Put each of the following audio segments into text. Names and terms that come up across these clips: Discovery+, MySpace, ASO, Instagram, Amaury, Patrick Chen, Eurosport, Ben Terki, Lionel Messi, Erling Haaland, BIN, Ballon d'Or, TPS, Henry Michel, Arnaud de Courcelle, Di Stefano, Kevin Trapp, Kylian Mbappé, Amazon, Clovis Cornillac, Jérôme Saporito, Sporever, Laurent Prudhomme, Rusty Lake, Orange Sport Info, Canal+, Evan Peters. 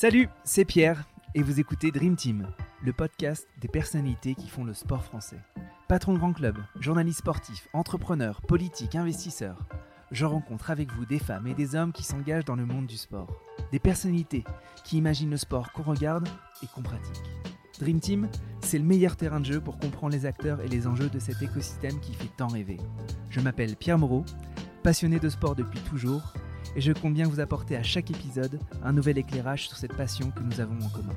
Salut, c'est Pierre et vous écoutez Dream Team, le podcast des personnalités qui font le sport français. Patron de grands clubs, journaliste sportif, entrepreneur, politique, investisseur, je rencontre avec vous des femmes et des hommes qui s'engagent dans le monde du sport. Des personnalités qui imaginent le sport qu'on regarde et qu'on pratique. Dream Team, c'est le meilleur terrain de jeu pour comprendre les acteurs et les enjeux de cet écosystème qui fait tant rêver. Je m'appelle Pierre Moreau, passionné de sport depuis toujours, et je compte bien vous apporter à chaque épisode un nouvel éclairage sur cette passion que nous avons en commun.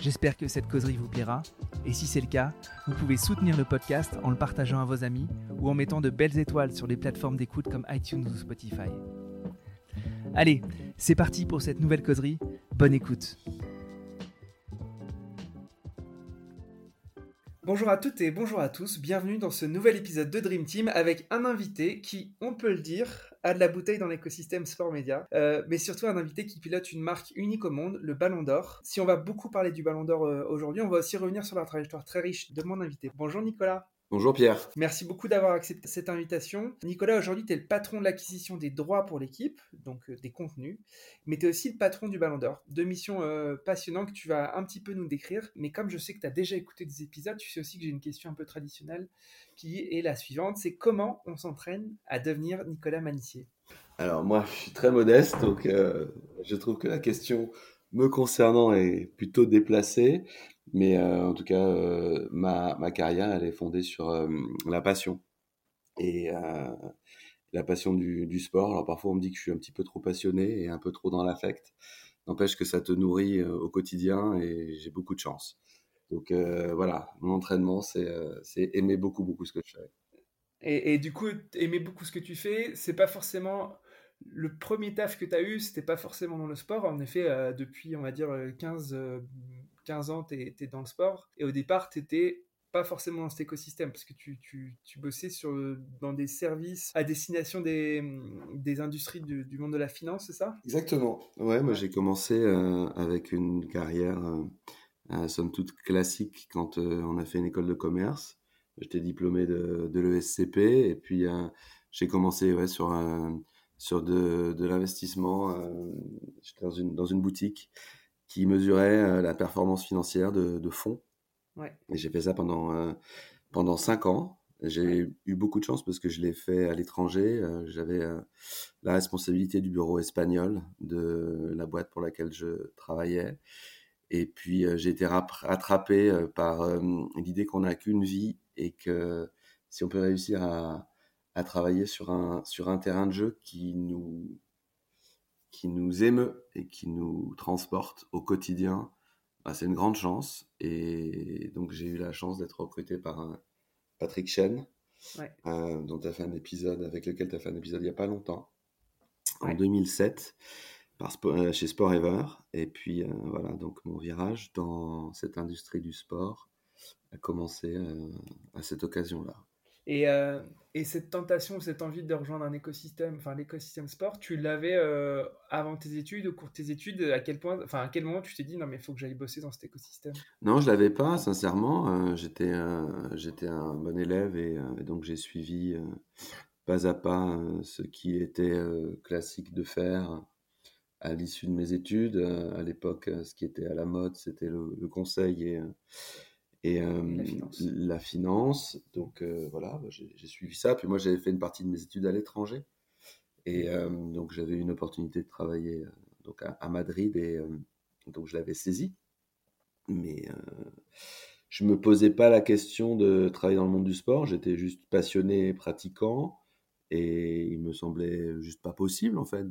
J'espère que cette causerie vous plaira, et si c'est le cas, vous pouvez soutenir le podcast en le partageant à vos amis ou en mettant de belles étoiles sur les plateformes d'écoute comme iTunes ou Spotify. Allez, c'est parti pour cette nouvelle causerie, bonne écoute. Bonjour à toutes et bonjour à tous, bienvenue dans ce nouvel épisode de Dream Team avec un invité qui, on peut le dire, a de la bouteille dans l'écosystème sport média, mais surtout un invité qui pilote une marque unique au monde, le Ballon d'Or. Si on va beaucoup parler du Ballon d'Or aujourd'hui, on va aussi revenir sur la trajectoire très riche de mon invité. Bonjour Nicolas. Bonjour Pierre. Merci beaucoup d'avoir accepté cette invitation. Nicolas, aujourd'hui tu es le patron de l'acquisition des droits pour l'équipe, donc des contenus, mais tu es aussi le patron du Ballon d'Or. Deux missions passionnantes que tu vas un petit peu nous décrire, mais comme je sais que tu as déjà écouté des épisodes, tu sais aussi que j'ai une question un peu traditionnelle qui est la suivante, c'est comment on s'entraîne à devenir Nicolas Manissier? Alors moi je suis très modeste, donc je trouve que la question me concernant est plutôt déplacée. Mais en tout cas, ma carrière, elle est fondée sur la passion et la passion du sport. Alors parfois, on me dit que je suis un petit peu trop passionné et un peu trop dans l'affect. N'empêche que ça te nourrit au quotidien et j'ai beaucoup de chance. Donc voilà, mon entraînement, c'est aimer beaucoup, beaucoup ce que je fais. Et du coup, aimer beaucoup ce que tu fais, c'est pas forcément... Le premier taf que tu as eu, c'était pas forcément dans le sport. En effet, depuis, on va dire, 15 ans, tu es dans le sport. Et au départ, tu n'étais pas forcément dans cet écosystème parce que tu bossais dans des services à destination des industries du monde de la finance, c'est ça ? Exactement. Ouais, moi, j'ai commencé avec une carrière, somme toute classique, quand on a fait une école de commerce. J'étais diplômé de l'ESCP et puis j'ai commencé sur de l'investissement. J'étais dans une boutique qui mesurait la performance financière de fonds. Ouais. Et j'ai fait ça pendant 5 ans. J'ai eu beaucoup de chance parce que je l'ai fait à l'étranger. J'avais la responsabilité du bureau espagnol de la boîte pour laquelle je travaillais. Et puis, j'ai été rattrapé par l'idée qu'on n'a qu'une vie et que si on peut réussir à travailler sur un terrain de jeu qui nous émeut et qui nous transporte au quotidien, bah, c'est une grande chance. Et donc, j'ai eu la chance d'être recruté par Patrick Chen, ouais. Dont tu as fait un épisode, avec lequel tu as fait un épisode il n'y a pas longtemps, en 2007, chez Sporever. Et puis, voilà, donc mon virage dans cette industrie du sport a commencé à cette occasion-là. Et cette tentation, cette envie de rejoindre un écosystème, enfin l'écosystème sport, tu l'avais avant tes études, au cours de tes études, à quel moment tu t'es dit non mais il faut que j'aille bosser dans cet écosystème? Non, je l'avais pas, sincèrement. J'étais un bon élève et donc j'ai suivi pas à pas ce qui était classique de faire à l'issue de mes études. À l'époque, ce qui était à la mode, c'était le conseil et la finance. Donc voilà, j'ai suivi ça. Puis moi, j'avais fait une partie de mes études à l'étranger. Et donc, j'avais eu une opportunité de travailler donc à Madrid. Et donc, je l'avais saisie. Mais je ne me posais pas la question de travailler dans le monde du sport. J'étais juste passionné, pratiquant. Et il me semblait juste pas possible, en fait,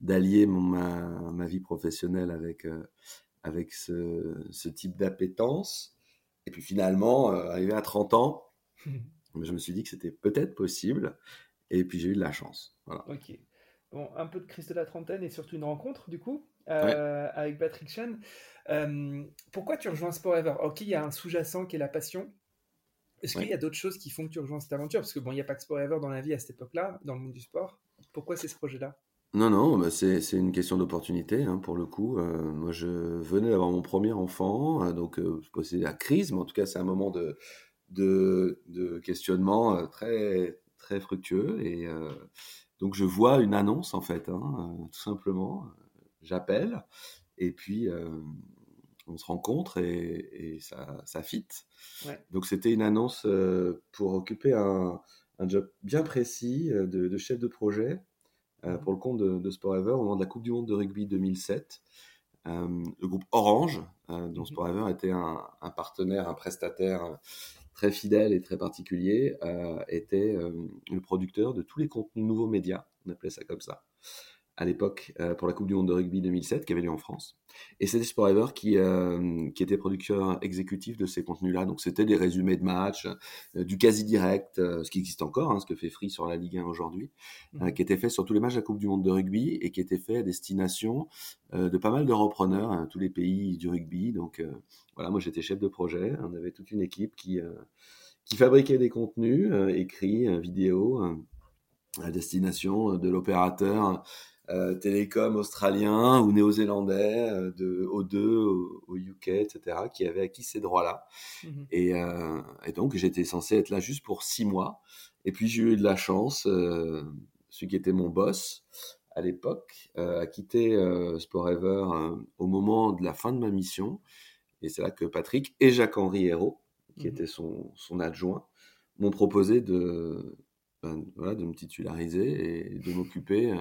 d'allier ma vie professionnelle avec ce type d'appétence. Et puis finalement, arrivé à 30 ans, je me suis dit que c'était peut-être possible. Et puis j'ai eu de la chance. Voilà. Ok. Bon, un peu de crise de la trentaine et surtout une rencontre, du coup, avec Patrick Chen. Pourquoi tu rejoins Sporever ? Ok, il y a un sous-jacent qui est la passion. Est-ce qu'il y a d'autres choses qui font que tu rejoins cette aventure ? Parce que bon, il n'y a pas que Sporever dans la vie à cette époque-là, dans le monde du sport. Pourquoi c'est ce projet-là ? Non, bah c'est une question d'opportunité, hein, pour le coup. Moi, je venais d'avoir mon premier enfant, donc c'est la crise, mais en tout cas, c'est un moment de questionnement très, très fructueux. Et donc, je vois une annonce, en fait, tout simplement. J'appelle Et puis, on se rencontre et ça fit. Ouais. Donc, c'était une annonce pour occuper un job bien précis de chef de projet pour le compte de Sporever au moment de la Coupe du Monde de rugby 2007. Le groupe Orange, dont Sporever était un partenaire, un prestataire très fidèle et très particulier, était le producteur de tous les contenus nouveaux médias, on appelait ça comme ça, à l'époque, pour la Coupe du Monde de rugby 2007 qui avait lieu en France. Et c'était Sporever qui était producteur exécutif de ces contenus-là. Donc c'était des résumés de matchs, du quasi-direct, ce qui existe encore, ce que fait Free sur la Ligue 1 aujourd'hui, qui était fait sur tous les matchs de la Coupe du Monde de rugby et qui était fait à destination de pas mal de repreneurs, tous les pays du rugby. Donc voilà, moi j'étais chef de projet, on avait toute une équipe qui fabriquait des contenus, écrits, vidéos, à destination de l'opérateur télécom australien ou néo-zélandais, O2 au UK, etc., qui avait acquis ces droits-là. Et donc, j'étais censé être là juste pour 6 mois. Et puis, j'ai eu de la chance, celui qui était mon boss à l'époque, a quitté Sporever au moment de la fin de ma mission. Et c'est là que Patrick et Jacques-Henri Hérault, qui était son adjoint, m'ont proposé de me titulariser et de m'occuper...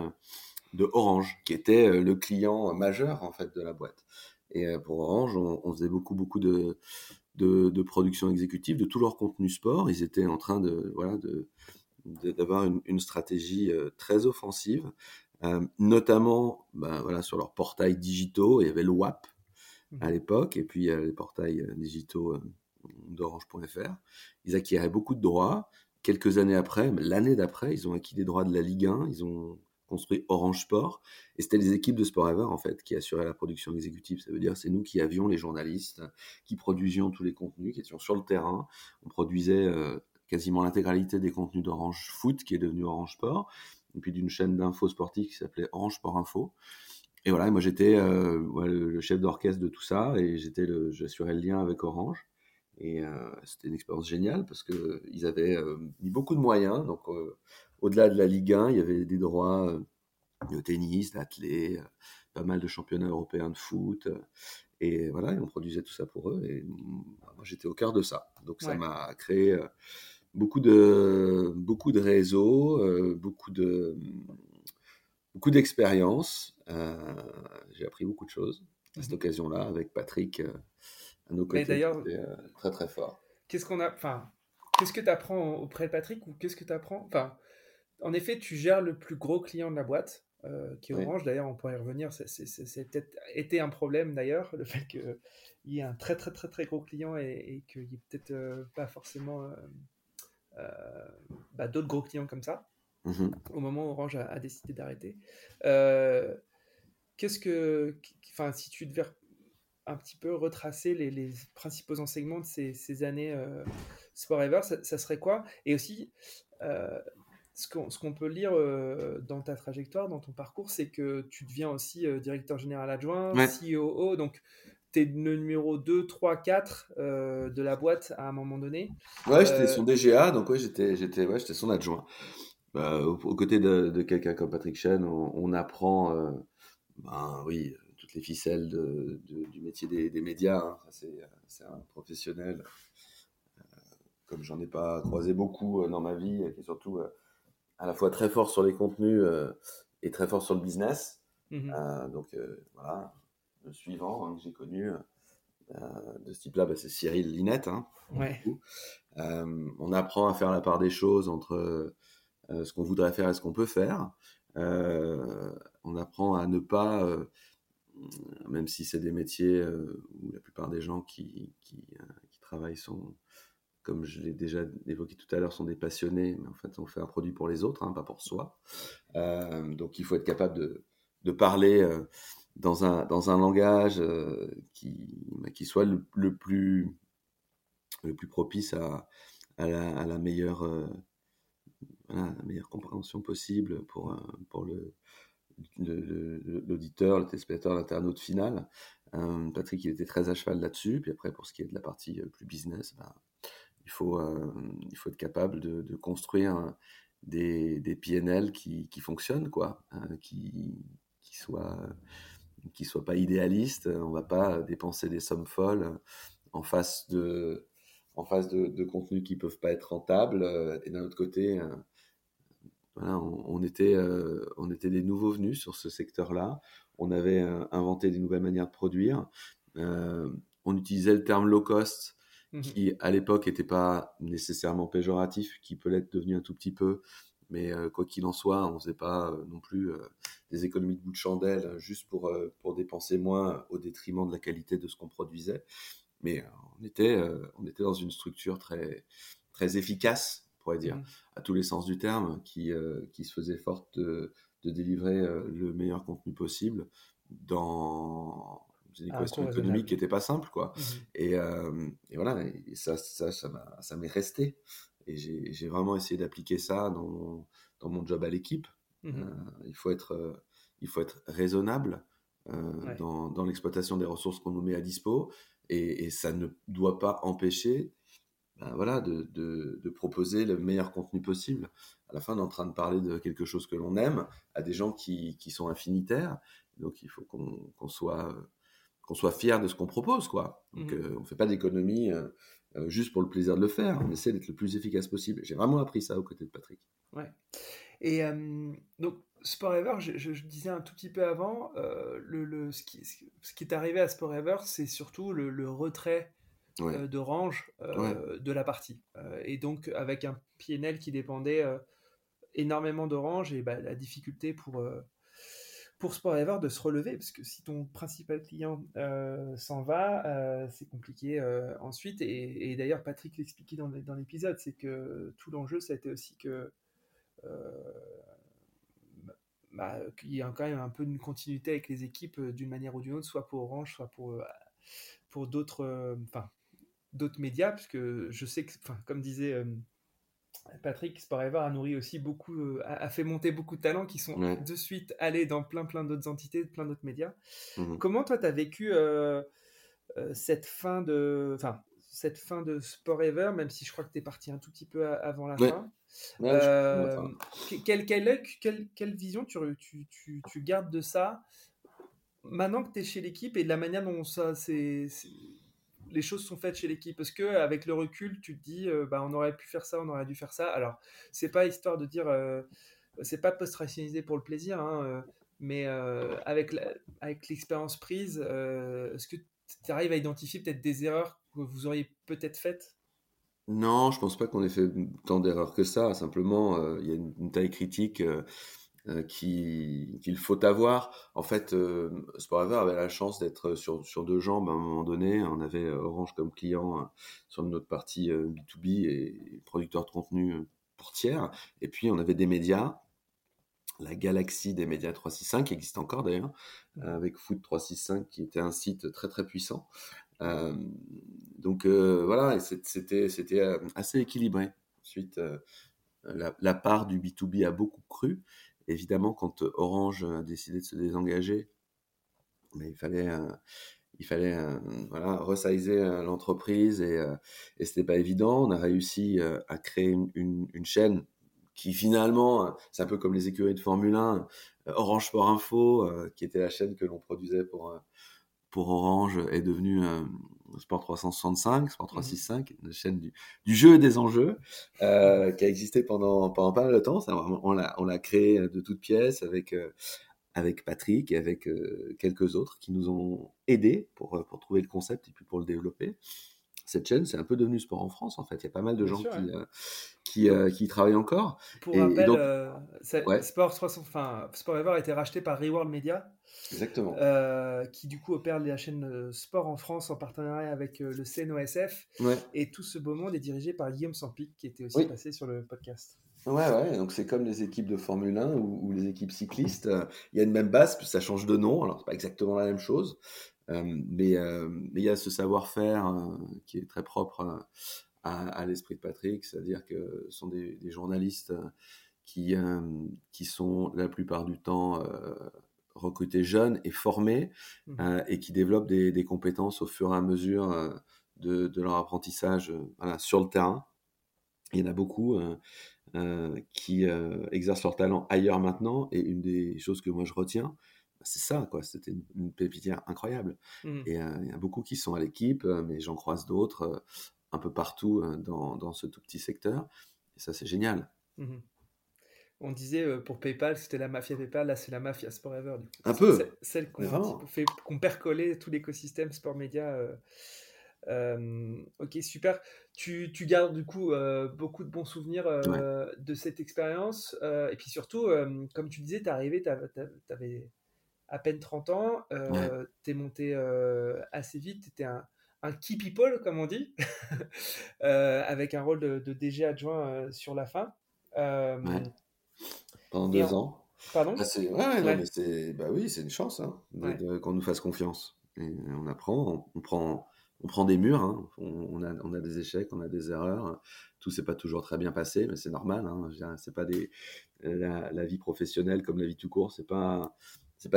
de Orange, qui était le client majeur en fait de la boîte. Et pour Orange, on faisait beaucoup de production exécutive de tout leur contenu sport. Ils étaient en train d'avoir une stratégie très offensive, notamment sur leurs portails digitaux. Il y avait le WAP à l'époque, et puis les portails digitaux d'Orange.fr. Ils acquéraient beaucoup de droits. Quelques années après, l'année d'après, ils ont acquis des droits de la Ligue 1. Ils ont construit Orange Sport, et c'était les équipes de Sporever en fait qui assuraient la production exécutive. Ça veut dire c'est nous qui avions les journalistes, qui produisions tous les contenus, qui étions sur le terrain. On produisait quasiment l'intégralité des contenus d'Orange Foot, qui est devenu Orange Sport, et puis d'une chaîne d'infos sportives qui s'appelait Orange Sport Info. Et voilà, moi j'étais le chef d'orchestre de tout ça, et j'assurais le lien avec Orange. Et c'était une expérience géniale parce qu'ils avaient mis beaucoup de moyens. Donc au-delà de la Ligue 1, il y avait des droits de tennis, d'athlé, pas mal de championnats européens de foot. Et voilà, on produisait tout ça pour eux. Et moi, j'étais au cœur de ça. Donc, ça m'a créé beaucoup de réseaux, beaucoup d'expériences. J'ai appris beaucoup de choses à cette occasion-là avec Patrick à nos côtés. D'ailleurs, c'était très, très fort. Qu'est-ce que tu apprends auprès de Patrick ou qu'est-ce que tu apprends en effet, tu gères le plus gros client de la boîte, qui est Orange. D'ailleurs, on pourrait y revenir. C'est peut-être été un problème, d'ailleurs, le fait qu'il y ait un très, très, très, très gros client et qu'il n'y ait peut-être pas forcément d'autres gros clients comme ça, au moment où Orange a décidé d'arrêter. Si tu devais un petit peu retracer les principaux enseignements de ces années Sporever, ça serait quoi? Et aussi... Ce qu'on peut lire dans ta trajectoire, dans ton parcours, c'est que tu deviens aussi directeur général adjoint, COO, donc tu es le numéro 2, 3, 4 de la boîte à un moment donné. Ouais, j'étais son DGA, donc j'étais son adjoint. Aux côtés de quelqu'un comme Patrick Chen, on apprend toutes les ficelles du métier des médias. C'est un professionnel, comme j'en ai pas croisé beaucoup dans ma vie, et surtout... à la fois très fort sur les contenus et très fort sur le business. Donc, le suivant que j'ai connu de ce type-là, c'est Cyril Linette. On apprend à faire la part des choses entre ce qu'on voudrait faire et ce qu'on peut faire. On apprend à ne pas, même si c'est des métiers où la plupart des gens qui travaillent sont... comme je l'ai déjà évoqué tout à l'heure, sont des passionnés, mais en fait, on fait un produit pour les autres, pas pour soi. Donc, il faut être capable de parler dans un langage qui soit le plus propice à la meilleure compréhension possible pour l'auditeur, le téléspectateur, l'internaute final. Patrick, il était très à cheval là-dessus. Puis après, pour ce qui est de la partie plus business, il faut être capable de construire des PNL qui fonctionnent, quoi, qui soient qui soit pas idéaliste. On va pas dépenser des sommes folles en face de contenus qui peuvent pas être rentables. Et d'un autre côté, voilà, on était des nouveaux venus sur ce secteur-là. On avait inventé des nouvelles manières de produire. On utilisait le terme low cost, qui à l'époque n'était pas nécessairement péjoratif, qui peut l'être devenu un tout petit peu, mais quoi qu'il en soit, on ne faisait pas non plus des économies de bout de chandelle juste pour dépenser moins au détriment de la qualité de ce qu'on produisait. Mais on était dans une structure très, très efficace, on pourrait dire, à tous les sens du terme, qui se faisait forte de délivrer le meilleur contenu possible dans... C'est des questions économiques qui n'étaient pas simples, quoi. Et voilà, et ça m'est resté. Et j'ai vraiment essayé d'appliquer ça dans mon job à l'équipe. Il faut être raisonnable dans l'exploitation des ressources qu'on nous met à dispo. Et ça ne doit pas empêcher de proposer le meilleur contenu possible. À la fin, on est en train de parler de quelque chose que l'on aime à des gens qui sont infinitaires. Donc, il faut qu'on soit fier de ce qu'on propose, quoi. Donc, on ne fait pas d'économie juste pour le plaisir de le faire. On essaie d'être le plus efficace possible. J'ai vraiment appris ça aux côtés de Patrick. Ouais. Et donc, Sporever, je disais un tout petit peu avant, ce qui est arrivé à Sporever, c'est surtout le retrait d'Orange de la partie. Et donc, avec un PNL qui dépendait énormément d'Orange et la difficulté pour Sporever de se relever, parce que si ton principal client s'en va, c'est compliqué ensuite. Et d'ailleurs, Patrick l'expliquait dans l'épisode, c'est que tout l'enjeu, ça a été aussi que qu'il y a quand même un peu une continuité avec les équipes d'une manière ou d'une autre, soit pour Orange, soit pour d'autres médias, parce que je sais que, comme disait Patrick, Sporever a nourri aussi beaucoup, a fait monter beaucoup de talents qui sont de suite allés dans plein d'autres entités, plein d'autres médias. Comment toi t'as vécu cette fin de Sporever, même si je crois que t'es parti un tout petit peu avant la fin. Ouais, quelle vision tu gardes de ça maintenant que t'es chez l'équipe et de la manière dont ça c'est les choses sont faites chez l'équipe, parce que avec le recul, tu te dis, on aurait pu faire ça, on aurait dû faire ça. Alors, c'est pas histoire de dire, c'est pas post-rationaliser pour le plaisir, mais avec l'expérience prise, est-ce que tu arrives à identifier peut-être des erreurs que vous auriez peut-être faites ? Non, je pense pas qu'on ait fait tant d'erreurs que ça. Simplement, il y a une taille critique qu'il faut avoir. En fait, Sporever avait la chance d'être sur deux jambes à un moment donné. On avait Orange comme client sur notre partie B2B et producteur de contenu pour tiers. Et puis, on avait des médias, la galaxie des médias 365, qui existe encore d'ailleurs, avec Foot 365, qui était un site très très puissant. Donc, c'était assez équilibré. Ensuite, la part du B2B a beaucoup cru. Évidemment, quand Orange a décidé de se désengager, mais il fallait resizer l'entreprise et ce n'était pas évident. On a réussi à créer une chaîne qui finalement, c'est un peu comme les écuries de Formule 1, Orange Sport Info, qui était la chaîne que l'on produisait pour Orange, est devenue Sport 365, Sport 365, une chaîne du jeu et des enjeux, qui a existé pendant pas mal de temps. Ça, on l'a créé de toutes pièces avec Patrick et avec quelques autres qui nous ont aidés pour trouver le concept et puis pour le développer. Cette chaîne, c'est un peu devenu Sport en France, en fait. Il y a pas mal de gens qui travaillent encore. Pour rappel, Sporever a été racheté par Reworld Media. Exactement. Qui, du coup, opère la chaîne Sport en France en partenariat avec le CNOSF. Ouais. Et tout ce beau monde est dirigé par Guillaume Sampic, qui était aussi passé sur le podcast. Ouais, donc c'est comme les équipes de Formule 1 ou les équipes cyclistes. Il y a une même base, puis ça change de nom. Alors, c'est pas exactement la même chose. Mais il y a ce savoir-faire qui est très propre à l'esprit de Patrick, c'est-à-dire que ce sont des journalistes qui sont la plupart du temps recrutés jeunes et formés et qui développent des compétences au fur et à mesure de leur apprentissage sur le terrain. Il y en a beaucoup qui exercent leur talent ailleurs maintenant, et une des choses que moi je retiens, c'est ça, quoi. C'était une pépinière incroyable. Et il y a beaucoup qui sont à l'équipe, mais j'en croise d'autres un peu partout dans ce tout petit secteur. Et ça, c'est génial. On disait pour PayPal, c'était la mafia PayPal, là c'est la mafia Sporever. Du coup. Un peu. Celle qu'on percolait tout l'écosystème sport média. Ok, super. Tu gardes du coup beaucoup de bons souvenirs de cette expérience. Et puis surtout, comme tu disais, t'es arrivé, t'avais à peine 30 ans, t'es monté assez vite, t'étais un key people, comme on dit, avec un rôle de DG adjoint sur la fin. Pendant 2 ans. Pardon ? C'est une chance qu'on nous fasse confiance. Et on apprend, on prend des murs, hein. on a des échecs, on a des erreurs. Tout s'est pas toujours très bien passé, mais c'est normal. Hein. C'est pas la vie professionnelle comme la vie tout court, c'est pas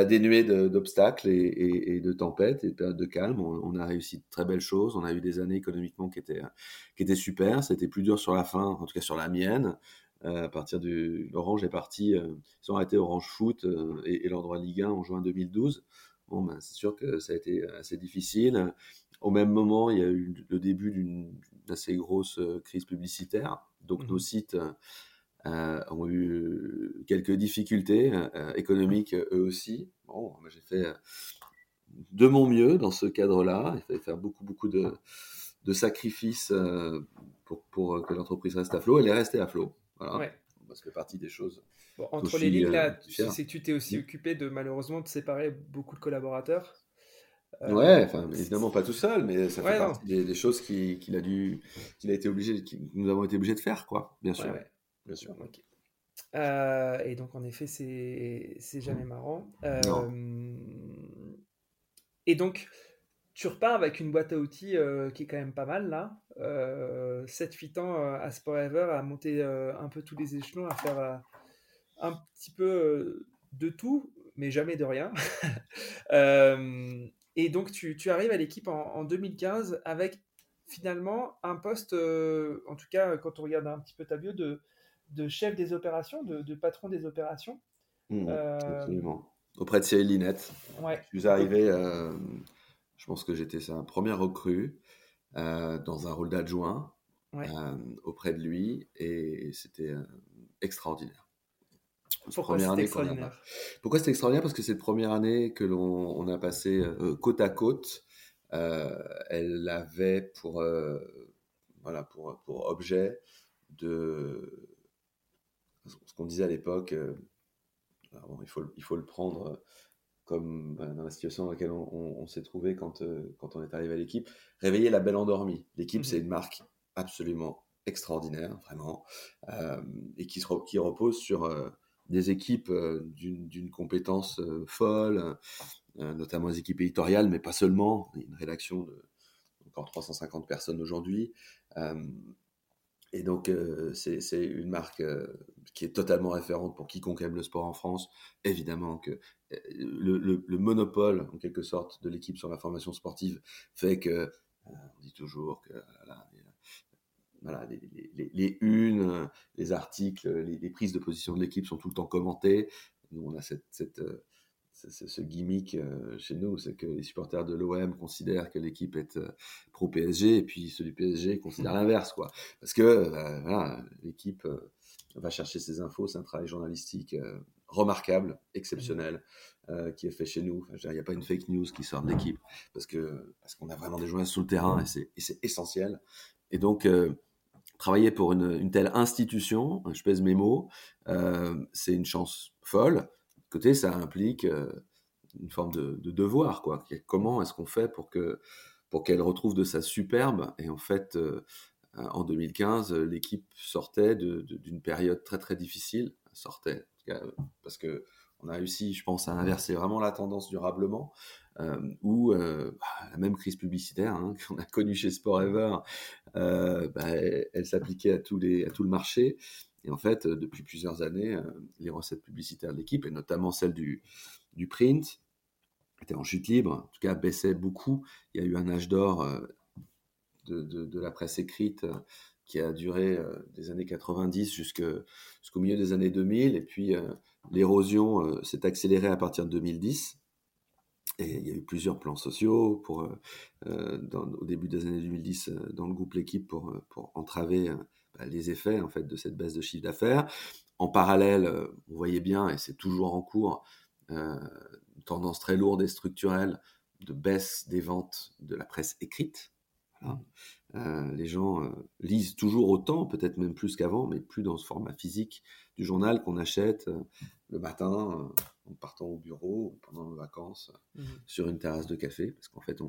dénué d'obstacles et de tempêtes et de périodes de calme. On a réussi de très belles choses. On a eu des années économiquement qui étaient super. C'était plus dur sur la fin, en tout cas sur la mienne. À partir du Orange est parti, ils ont arrêté Orange Foot et leur droit Ligue 1 en juin 2012. Bon, ben, c'est sûr que ça a été assez difficile. Au même moment, il y a eu le début d'une assez grosse crise publicitaire. Donc, nos sites ont eu quelques difficultés économiques eux aussi. Bon, ben, j'ai fait de mon mieux dans ce cadre-là. Il fallait faire beaucoup de sacrifices pour que l'entreprise reste à flot. Elle est restée à flot. Voilà. Ouais. Ça fait partie des choses. Bon, entre les ligues, là, tu t'es aussi occupé malheureusement de séparer beaucoup de collaborateurs. Évidemment pas tout seul, mais ça fait partie des choses nous avons été obligés de faire, quoi. Bien sûr. Okay. Et donc en effet, c'est jamais marrant. Et donc tu repars avec une boîte à outils qui est quand même pas mal, là. 7-8 ans à Sporever, à monter un peu tous les échelons, à faire un petit peu de tout, mais jamais de rien. Et donc, tu arrives à l'équipe en 2015 avec, finalement, un poste, en tout cas, quand on regarde un petit peu ta bio, de chef des opérations, de patron des opérations. Absolument. Auprès de Cyril Linette. Ouais. Je suis arrivé... Je pense que j'étais sa première recrue dans un rôle d'adjoint auprès de lui et c'était extraordinaire. Pourquoi c'était extraordinaire ? Parce que cette première année que on a passée côte à côte, elle avait pour objet de ce qu'on disait à l'époque. Il faut le prendre. Comme dans la situation dans laquelle on s'est trouvé quand on est arrivé à l'équipe, réveiller la belle endormie. L'équipe, c'est une marque absolument extraordinaire, vraiment, et qui repose sur des équipes d'une compétence folle, notamment les équipes éditoriales, mais pas seulement. Il y a une rédaction de encore 350 personnes aujourd'hui. Et donc, c'est une marque qui est totalement référente pour quiconque aime le sport en France. Évidemment que le monopole, en quelque sorte, de l'équipe sur la formation sportive fait que, on dit toujours que les unes, les articles, les prises de position de l'équipe sont tout le temps commentées. Nous, on a ce gimmick chez nous, c'est que les supporters de l'OM considèrent que l'équipe est pro PSG et puis ceux du PSG considèrent l'inverse, quoi. Parce que l'équipe va chercher ses infos, c'est un travail journalistique remarquable, exceptionnel, qui est fait chez nous. Enfin, il n'y a pas une fake news qui sort de l'équipe parce qu'on a vraiment des journalistes sous le terrain et c'est essentiel. Et donc travailler pour une telle institution, je pèse mes mots, c'est une chance folle. Côté, ça implique une forme de devoir, quoi. Comment est-ce qu'on fait pour qu'elle retrouve de sa superbe ? Et en fait, en 2015, l'équipe sortait d'une période très très difficile, parce que on a réussi, je pense, à inverser vraiment la tendance durablement. La même crise publicitaire qu'on a connue chez Sporever, elle s'appliquait à tout le marché. Et en fait, depuis plusieurs années, les recettes publicitaires de l'équipe, et notamment celles du print, étaient en chute libre, en tout cas baissaient beaucoup. Il y a eu un âge d'or de la presse écrite qui a duré des années 90 jusqu'au milieu des années 2000, et puis l'érosion s'est accélérée à partir de 2010. Et il y a eu plusieurs plans sociaux au début des années 2010 dans le groupe L'Équipe pour entraver les effets en fait, de cette baisse de chiffre d'affaires. En parallèle, on voyait bien, et c'est toujours en cours, une tendance très lourde et structurelle de baisse des ventes de la presse écrite. Voilà. Les gens lisent toujours autant, peut-être même plus qu'avant, mais plus dans ce format physique du journal qu'on achète le matin en partant au bureau, pendant nos vacances, sur une terrasse de café, parce qu'en fait,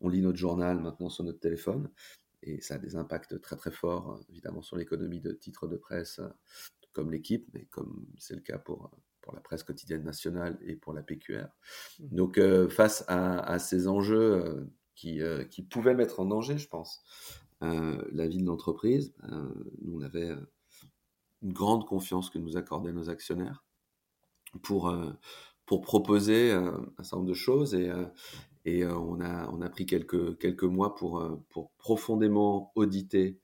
on lit notre journal maintenant sur notre téléphone, et ça a des impacts très très forts, évidemment, sur l'économie de titres de presse, comme l'Équipe, mais comme c'est le cas pour la presse quotidienne nationale et pour la PQR. Donc, face à ces enjeux qui pouvaient mettre en danger, je pense, la vie de l'entreprise, nous, on avait une grande confiance que nous accordaient nos actionnaires pour proposer un certain nombre de choses et on a pris quelques mois pour profondément auditer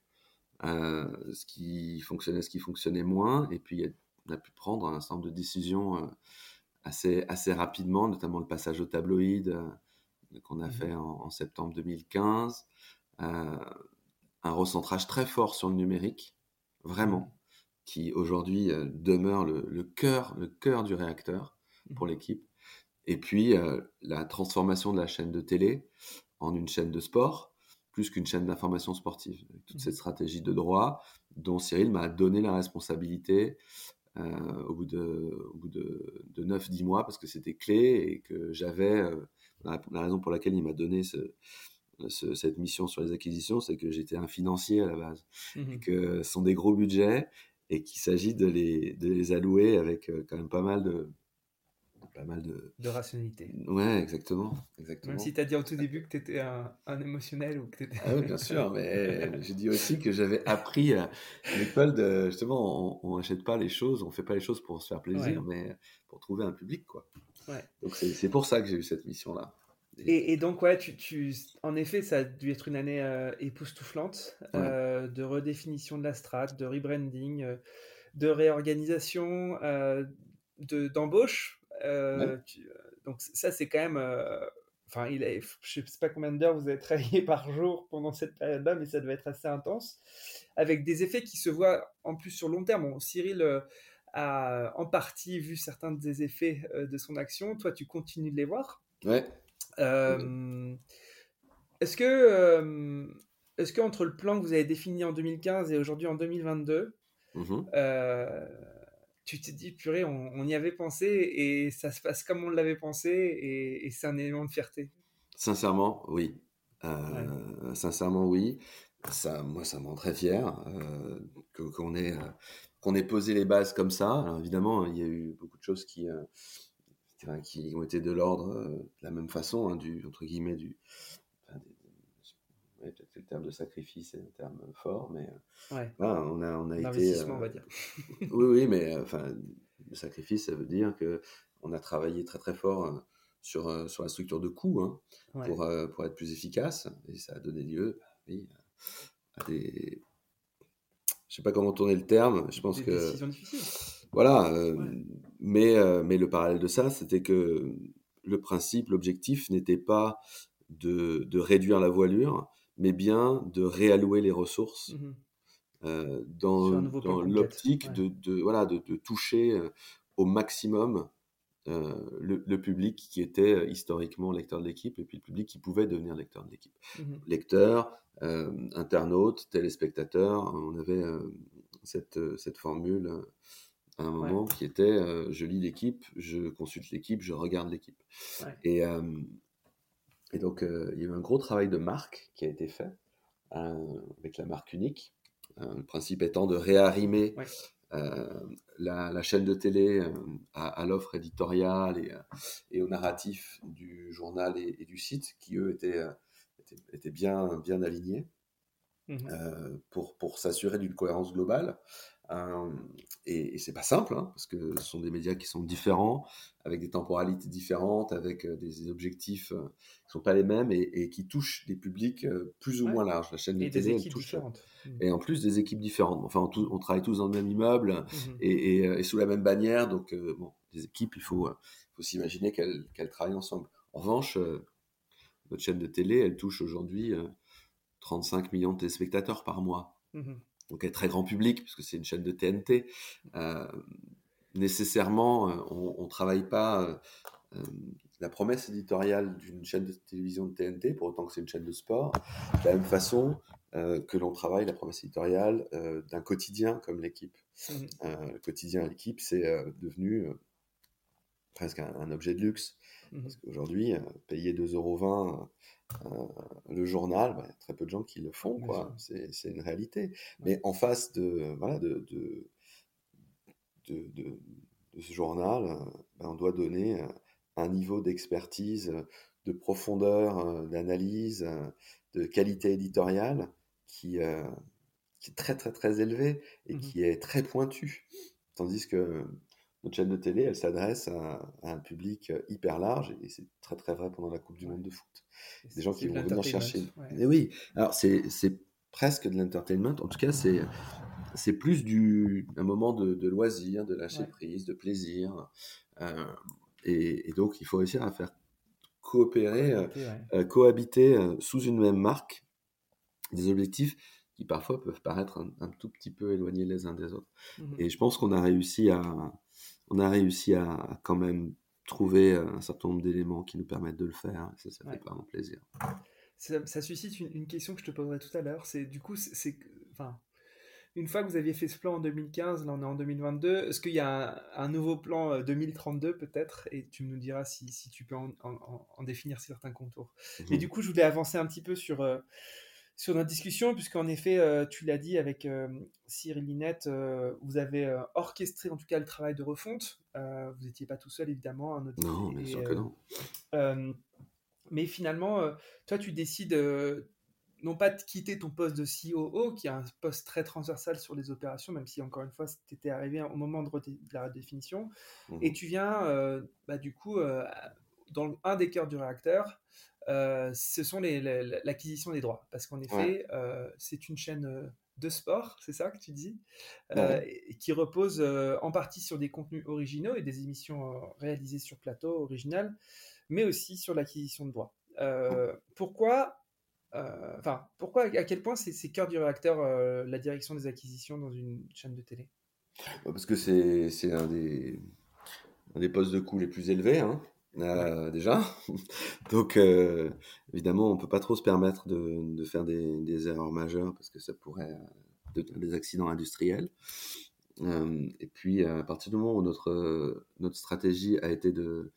ce qui fonctionnait, ce qui fonctionnait moins, et puis on a pu prendre un certain nombre de décisions assez rapidement, notamment le passage au tabloïd qu'on a fait en septembre 2015, un recentrage très fort sur le numérique, vraiment, qui aujourd'hui demeure le cœur du réacteur pour l'Équipe. Et puis, la transformation de la chaîne de télé en une chaîne de sport, plus qu'une chaîne d'information sportive. Toute cette stratégie de droit dont Cyril m'a donné la responsabilité au bout de 9-10 mois, parce que c'était clé et que j'avais... La raison pour laquelle il m'a donné cette mission sur les acquisitions, c'est que j'étais un financier à la base, et que ce sont des gros budgets, et qu'il s'agit de les allouer avec quand même pas mal de rationalité. Ouais, exactement. Même si tu as dit au tout début que tu étais un émotionnel ou que tu étais... Ah oui, bien sûr, mais j'ai dit aussi que j'avais appris à l'école justement, on n'achète pas les choses, on fait pas les choses pour se faire plaisir, mais pour trouver un public, quoi. Ouais. Donc c'est pour ça que j'ai eu cette mission-là. Et donc, ouais, tu, en effet, ça a dû être une année époustouflante, de redéfinition de la strat, de rebranding, de réorganisation, d'embauche. Donc ça, c'est quand même... je ne sais pas combien d'heures vous avez travaillé par jour pendant cette période-là, mais ça devait être assez intense, avec des effets qui se voient en plus sur long terme. Bon, Cyril... a en partie vu certains des effets de son action. Toi, tu continues de les voir. Ouais. Est-ce que entre le plan que vous avez défini en 2015 et aujourd'hui en 2022, tu t'es dit, purée, on y avait pensé et ça se passe comme on l'avait pensé et c'est un élément de fierté? Sincèrement, oui. Sincèrement, oui. Ça me rend très fier qu'on ait... qu'on ait posé les bases comme ça. Alors évidemment, il y a eu beaucoup de choses qui ont été de l'ordre de la même façon, peut-être le terme de sacrifice est un terme fort, mais on a été... L'investissement, on va dire. oui, mais le sacrifice, ça veut dire qu'on a travaillé très très fort sur la structure de coût pour être plus efficace, et ça a donné lieu à des... Je ne sais pas comment tourner le terme. Je pense que décisions difficiles. Voilà. Mais le parallèle de ça, c'était que le principe, l'objectif n'était pas de réduire la voilure, mais bien de réallouer les ressources dans l'optique de toucher au maximum le public qui était historiquement lecteur de l'Équipe, et puis le public qui pouvait devenir lecteur de l'Équipe. Lecteur, internaute, téléspectateur, on avait cette formule à un moment qui était je lis l'Équipe, je consulte l'Équipe, je regarde l'Équipe. Ouais. Et donc il y a eu un gros travail de marque qui a été fait avec la marque unique, le principe étant de réarrimer la chaîne de télé à l'offre éditoriale et au narratif du journal et du site qui, eux, étaient bien alignés pour s'assurer d'une cohérence globale Et c'est pas simple, hein, parce que ce sont des médias qui sont différents, avec des temporalités différentes, avec des objectifs qui sont pas les mêmes et qui touchent des publics plus ou moins larges. La chaîne de télé, elle touche. Et en plus des équipes différentes. Enfin, on travaille tous dans le même immeuble et sous la même bannière. Donc, bon, des équipes, il faut s'imaginer qu'elles travaillent ensemble. En revanche, notre chaîne de télé, elle touche aujourd'hui 35 millions de téléspectateurs par mois. Donc elle est très grand public, parce que c'est une chaîne de TNT. Nécessairement, on ne travaille pas la promesse éditoriale d'une chaîne de télévision de TNT, pour autant que c'est une chaîne de sport, de la même façon que l'on travaille la promesse éditoriale d'un quotidien comme l'équipe. Le quotidien à l'équipe, c'est devenu presque un objet de luxe. Parce qu'aujourd'hui, payer 2,20 € le journal, bah, très peu de gens qui le font, quoi. C'est une réalité. Mais en face de ce journal, on doit donner un niveau d'expertise, de profondeur, d'analyse, de qualité éditoriale qui est très, très, très élevé et qui est très pointu. Tandis que notre chaîne de télé, elle s'adresse à un public hyper large, et c'est très très vrai pendant la Coupe du Monde de foot. C'est des gens qui vont venir chercher. Et oui, alors c'est presque de l'entertainment, en tout cas c'est plus un moment de loisir, de lâcher prise, de plaisir. Et donc il faut réussir à faire cohabiter sous une même marque des objectifs qui parfois peuvent paraître un tout petit peu éloignés les uns des autres. Et je pense qu'on a réussi à quand même trouver un certain nombre d'éléments qui nous permettent de le faire. Ça fait vraiment plaisir. Ça suscite une question que je te poserai tout à l'heure. C'est, du coup, une fois que vous aviez fait ce plan en 2015, là on est en 2022, est-ce qu'il y a un nouveau plan 2032 peut-être ? Et tu nous diras si tu peux en définir certains contours. Mais du coup, je voulais avancer un petit peu sur notre discussion, puisqu'en effet, tu l'as dit avec Cyril Linette, vous avez orchestré en tout cas le travail de refonte. Vous n'étiez pas tout seul, évidemment. Non, bien sûr que non. Mais finalement, toi, tu décides non pas de quitter ton poste de COO, qui est un poste très transversal sur les opérations, même si, encore une fois, tu étais arrivé au moment de la redéfinition. Et tu viens, du coup, dans un des cœurs du réacteur. Ce sont l'acquisition des droits, parce qu'en effet, c'est une chaîne de sport, c'est ça que tu dis, qui repose en partie sur des contenus originaux et des émissions réalisées sur plateau original, mais aussi sur l'acquisition de droits. Pourquoi, à quel point c'est cœur du réacteur, la direction des acquisitions dans une chaîne de télé ? Parce que c'est un des postes de coûts les plus élevés, hein. Déjà, donc évidemment on peut pas trop se permettre de faire des erreurs majeures, parce que ça pourrait devenir des accidents industriels, et puis à partir du moment où notre stratégie a été de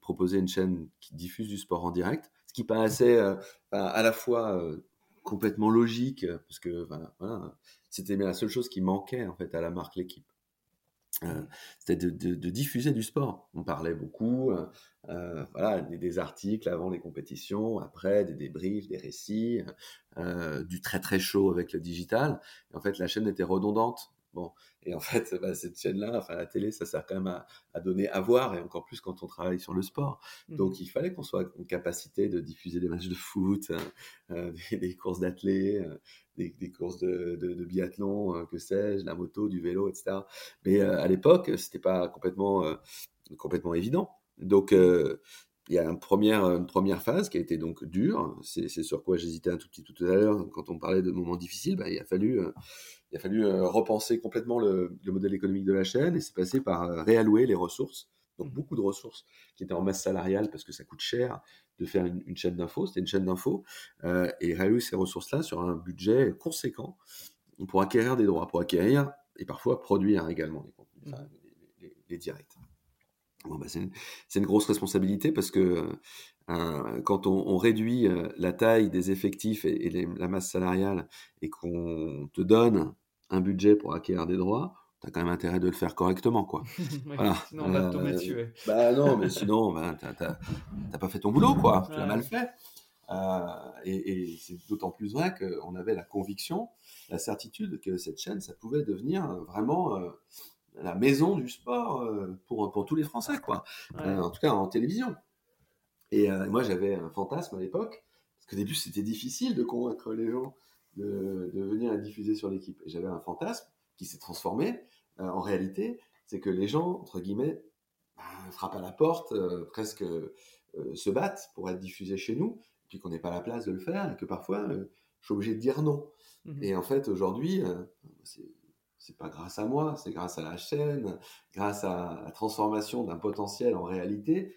proposer une chaîne qui diffuse du sport en direct, ce qui paraissait à la fois complètement logique, parce que c'était la seule chose qui manquait en fait à la marque l'équipe. C'était de diffuser du sport. On parlait beaucoup, des articles avant les compétitions, après des débriefs, des récits, du très très chaud avec le digital. Et en fait, la chaîne était redondante. Bon, et en fait, cette chaîne-là, la télé, ça sert quand même à donner à voir, et encore plus quand on travaille sur le sport. Donc, il fallait qu'on soit en capacité de diffuser des matchs de foot, des courses d'athlètes, des courses de biathlon, que sais-je, la moto, du vélo, etc. Mais à l'époque, c'était pas complètement évident. Donc, il y a une première phase qui a été donc dure. C'est sur quoi j'hésitais un tout petit tout à l'heure. Quand on parlait de moments difficiles, il a fallu repenser complètement le modèle économique de la chaîne, et c'est passé par réallouer les ressources. Donc beaucoup de ressources qui étaient en masse salariale, parce que ça coûte cher de faire une chaîne d'info. C'était une chaîne d'info, et réallouer ces ressources-là sur un budget conséquent pour acquérir des droits, pour acquérir et parfois produire également les contenus, les directs. Bon, c'est une grosse responsabilité, parce que quand on réduit la taille des effectifs et la masse salariale, et qu'on te donne un budget pour acquérir des droits, t'as quand même intérêt de le faire correctement, quoi. Sinon on va te tomber dessus. Non, mais sinon t'as pas fait ton boulot, quoi. Tu l'as mal fait. Et c'est d'autant plus vrai qu'on avait la conviction, la certitude que cette chaîne, ça pouvait devenir vraiment la maison du sport pour tous les Français, quoi. Ouais. En tout cas en télévision. Et moi, j'avais un fantasme à l'époque, parce qu'au début, c'était difficile de convaincre les gens de venir diffuser sur l'équipe. Et j'avais un fantasme qui s'est transformé. En réalité, c'est que les gens, entre guillemets, frappent à la porte, presque se battent pour être diffusés chez nous, puis qu'on n'ait pas la place de le faire, et que parfois, je suis obligé de dire non. Mmh. Et en fait, aujourd'hui, c'est pas grâce à moi, c'est grâce à la chaîne, grâce à la transformation d'un potentiel en réalité.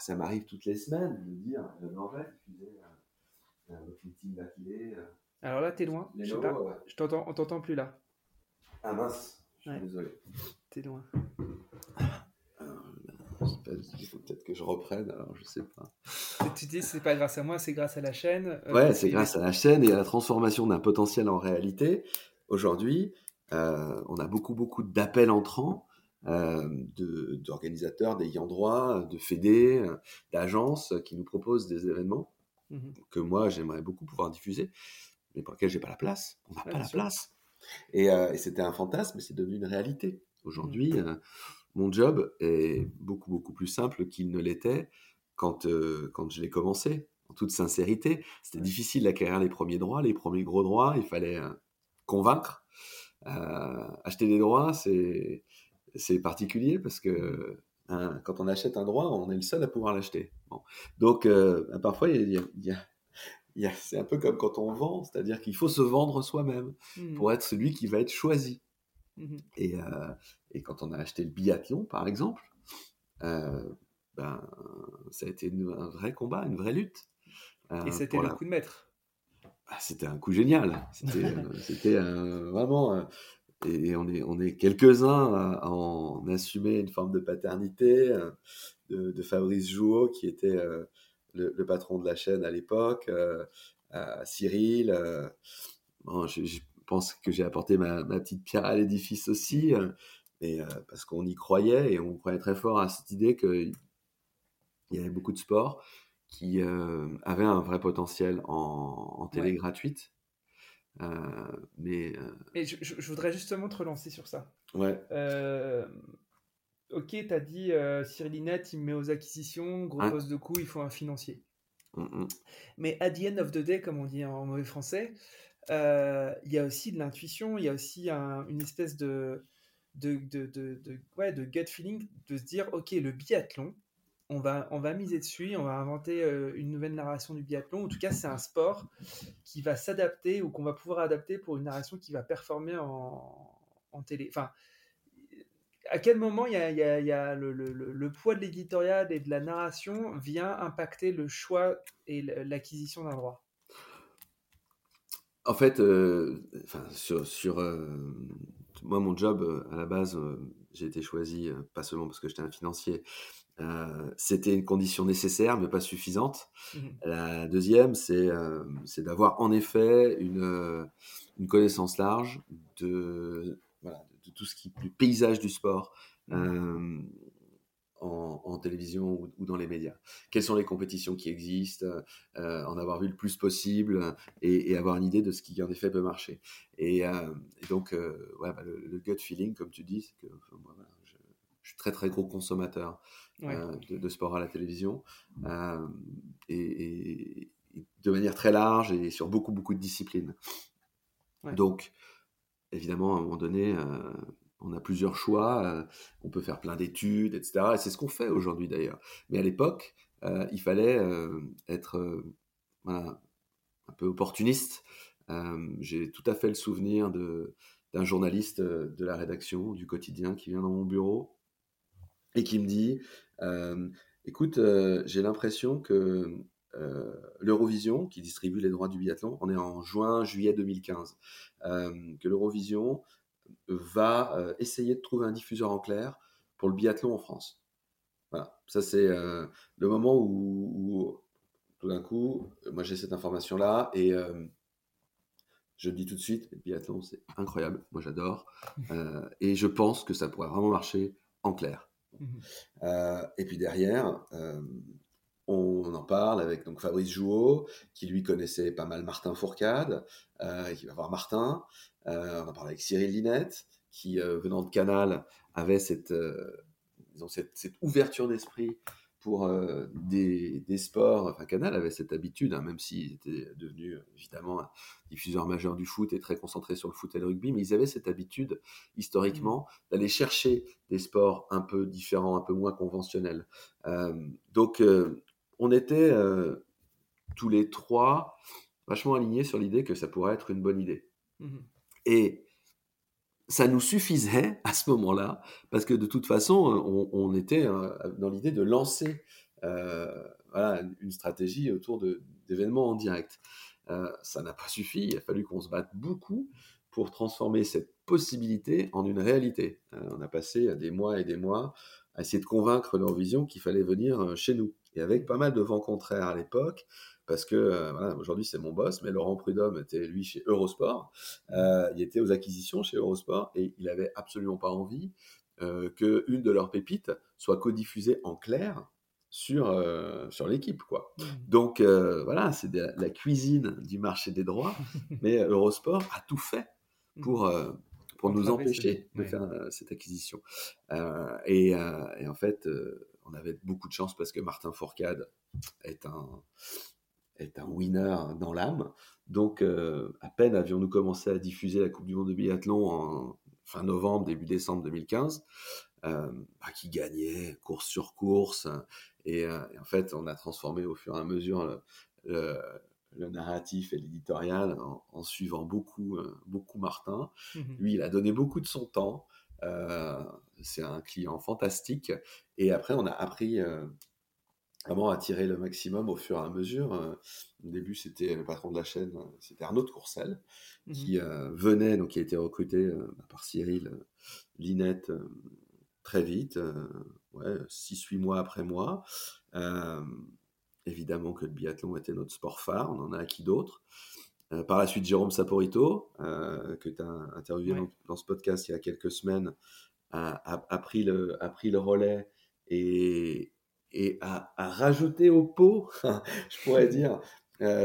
Ça m'arrive toutes les semaines de dire non, je vais diffuser le footing d'affilée. Alors là, t'es loin. Je sais pas. Ouais. Je t'entends, on t'entend plus là. Ah mince, je suis désolé. T'es loin. Il faut peut-être que je reprenne, alors je sais pas. Tu dis c'est pas grâce à moi, c'est grâce à la chaîne. Ouais, c'est grâce à la chaîne et à la transformation d'un potentiel en réalité. Aujourd'hui, on a beaucoup d'appels entrants d'organisateurs, d'ayants droit, de fédés, d'agences qui nous proposent des événements que moi j'aimerais beaucoup pouvoir diffuser, mais pour lesquels j'ai pas la place. On n'a pas la place. Et c'était un fantasme, mais c'est devenu une réalité. Aujourd'hui, mon job est beaucoup plus simple qu'il ne l'était quand je l'ai commencé, en toute sincérité. C'était difficile d'acquérir les premiers droits, les premiers gros droits. Il fallait convaincre. Acheter des droits, c'est particulier parce que quand on achète un droit, on est le seul à pouvoir l'acheter. Bon. Donc, parfois, c'est un peu comme quand on vend, c'est-à-dire qu'il faut se vendre soi-même pour être celui qui va être choisi. Et quand on a acheté le biathlon, par exemple, ça a été un vrai combat, une vraie lutte. Et c'était le coup de maître. C'était un coup génial. C'était vraiment... Et on est quelques-uns à en assumer une forme de paternité, de Fabrice Jouot, qui était le patron de la chaîne à l'époque, à Cyril. Je pense que j'ai apporté ma petite pierre à l'édifice aussi, parce qu'on y croyait, et on croyait très fort à cette idée qu'il y avait beaucoup de sports qui avaient un vrai potentiel en télé gratuite. Mais je voudrais justement te relancer sur ça. Ouais. Ok, t'as dit Cyril Linette, il me met aux acquisitions, gros poste de coût, il faut un financier. Mais at the end of the day, comme on dit en mauvais français, il y a aussi de l'intuition, il y a aussi une espèce de gut feeling, de se dire ok, le biathlon, on va miser dessus, on va inventer une nouvelle narration du biathlon. En tout cas, c'est un sport qui va s'adapter ou qu'on va pouvoir adapter pour une narration qui va performer en télé. Enfin, à quel moment il y a le poids de l'éditorial et de la narration vient impacter le choix et l'acquisition d'un droit ? En fait, moi, mon job, à la base, j'ai été choisi, pas seulement parce que j'étais un financier, c'était une condition nécessaire, mais pas suffisante. La deuxième, c'est d'avoir en effet une connaissance large de tout ce qui est du paysage du sport en télévision ou dans les médias. Quelles sont les compétitions qui existent, en avoir vu le plus possible et avoir une idée de ce qui en effet peut marcher. Et donc, le gut feeling, comme tu dis, c'est que je suis très très gros consommateur de sport à la télévision et de manière très large et sur beaucoup de disciplines. Ouais. Donc, évidemment, à un moment donné, on a plusieurs choix, on peut faire plein d'études, etc. Et c'est ce qu'on fait aujourd'hui d'ailleurs. Mais à l'époque, il fallait être un peu opportuniste. J'ai tout à fait le souvenir d'un journaliste de la rédaction du quotidien qui vient dans mon bureau et qui me dit écoute, j'ai l'impression que l'Eurovision, qui distribue les droits du biathlon, on est en juillet 2015, que l'Eurovision va essayer de trouver un diffuseur en clair pour le biathlon en France. Voilà, ça c'est le moment où tout d'un coup, moi j'ai cette information-là et je le dis tout de suite, le biathlon c'est incroyable, moi j'adore, et je pense que ça pourrait vraiment marcher en clair. Et puis derrière, on en parle avec donc Fabrice Jouot, qui lui connaissait pas mal Martin Fourcade, qui va voir Martin. On en parle avec Cyril Linette, qui, venant de Canal, avait cette ouverture d'esprit pour des sports. Enfin, Canal avait cette habitude, hein, même s'ils étaient devenus évidemment un diffuseur majeur du foot et très concentré sur le foot et le rugby, mais ils avaient cette habitude historiquement d'aller chercher des sports un peu différents, un peu moins conventionnels. Donc, on était tous les trois vachement alignés sur l'idée que ça pourrait être une bonne idée. Mmh. Et ça nous suffisait à ce moment-là, parce que de toute façon, on était dans l'idée de lancer une stratégie autour d'événements en direct. Ça n'a pas suffi, il a fallu qu'on se batte beaucoup pour transformer cette possibilité en une réalité. On a passé des mois et des mois à essayer de convaincre l'Eurovision qu'il fallait venir chez nous. Et avec pas mal de vents contraires à l'époque, parce que aujourd'hui c'est mon boss, mais Laurent Prudhomme était lui chez Eurosport, il était aux acquisitions chez Eurosport et il n'avait absolument pas envie qu'une de leurs pépites soit codiffusée en clair sur l'équipe, quoi. Donc c'est la cuisine du marché des droits, mais Eurosport a tout fait pour nous empêcher de faire cette acquisition. Et en fait, on avait beaucoup de chance parce que Martin Fourcade est un winner dans l'âme. Donc, à peine avions-nous commencé à diffuser la Coupe du Monde de biathlon en fin novembre, début décembre 2015, qui gagnait course sur course. Et en fait, on a transformé au fur et à mesure le narratif et l'éditorial en suivant beaucoup Martin. Mmh. Lui, il a donné beaucoup de son temps. C'est un client fantastique. Et après, on a appris... vraiment à tirer le maximum au fur et à mesure. Au début, c'était le patron de la chaîne, c'était Arnaud de Courcelle, qui venait, donc qui a été recruté par Cyril Linette très vite, 6-8 mois après moi. Évidemment que le biathlon était notre sport phare, on en a acquis d'autres. Par la suite, Jérôme Saporito, que tu as interviewé dans ce podcast il y a quelques semaines, a pris le relais et à rajouter au pot, je pourrais dire,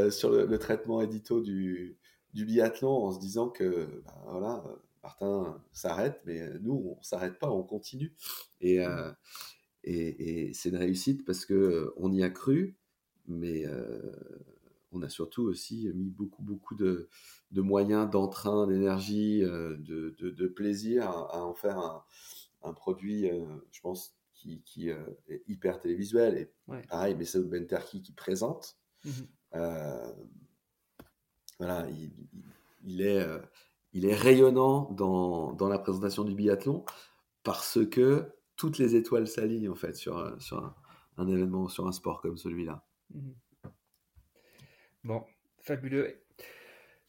sur le traitement édito du biathlon, en se disant que Martin s'arrête, mais nous, on ne s'arrête pas, on continue. Et c'est une réussite parce qu'on y a cru, mais on a surtout aussi mis beaucoup de moyens, d'entrain, d'énergie, de plaisir à en faire un produit, je pense, qui est hyper télévisuel, et pareil, mais c'est Ben Terki qui présente. Il est rayonnant dans la présentation du biathlon, parce que toutes les étoiles s'alignent en fait sur un événement, sur un sport comme celui-là. Bon, fabuleux.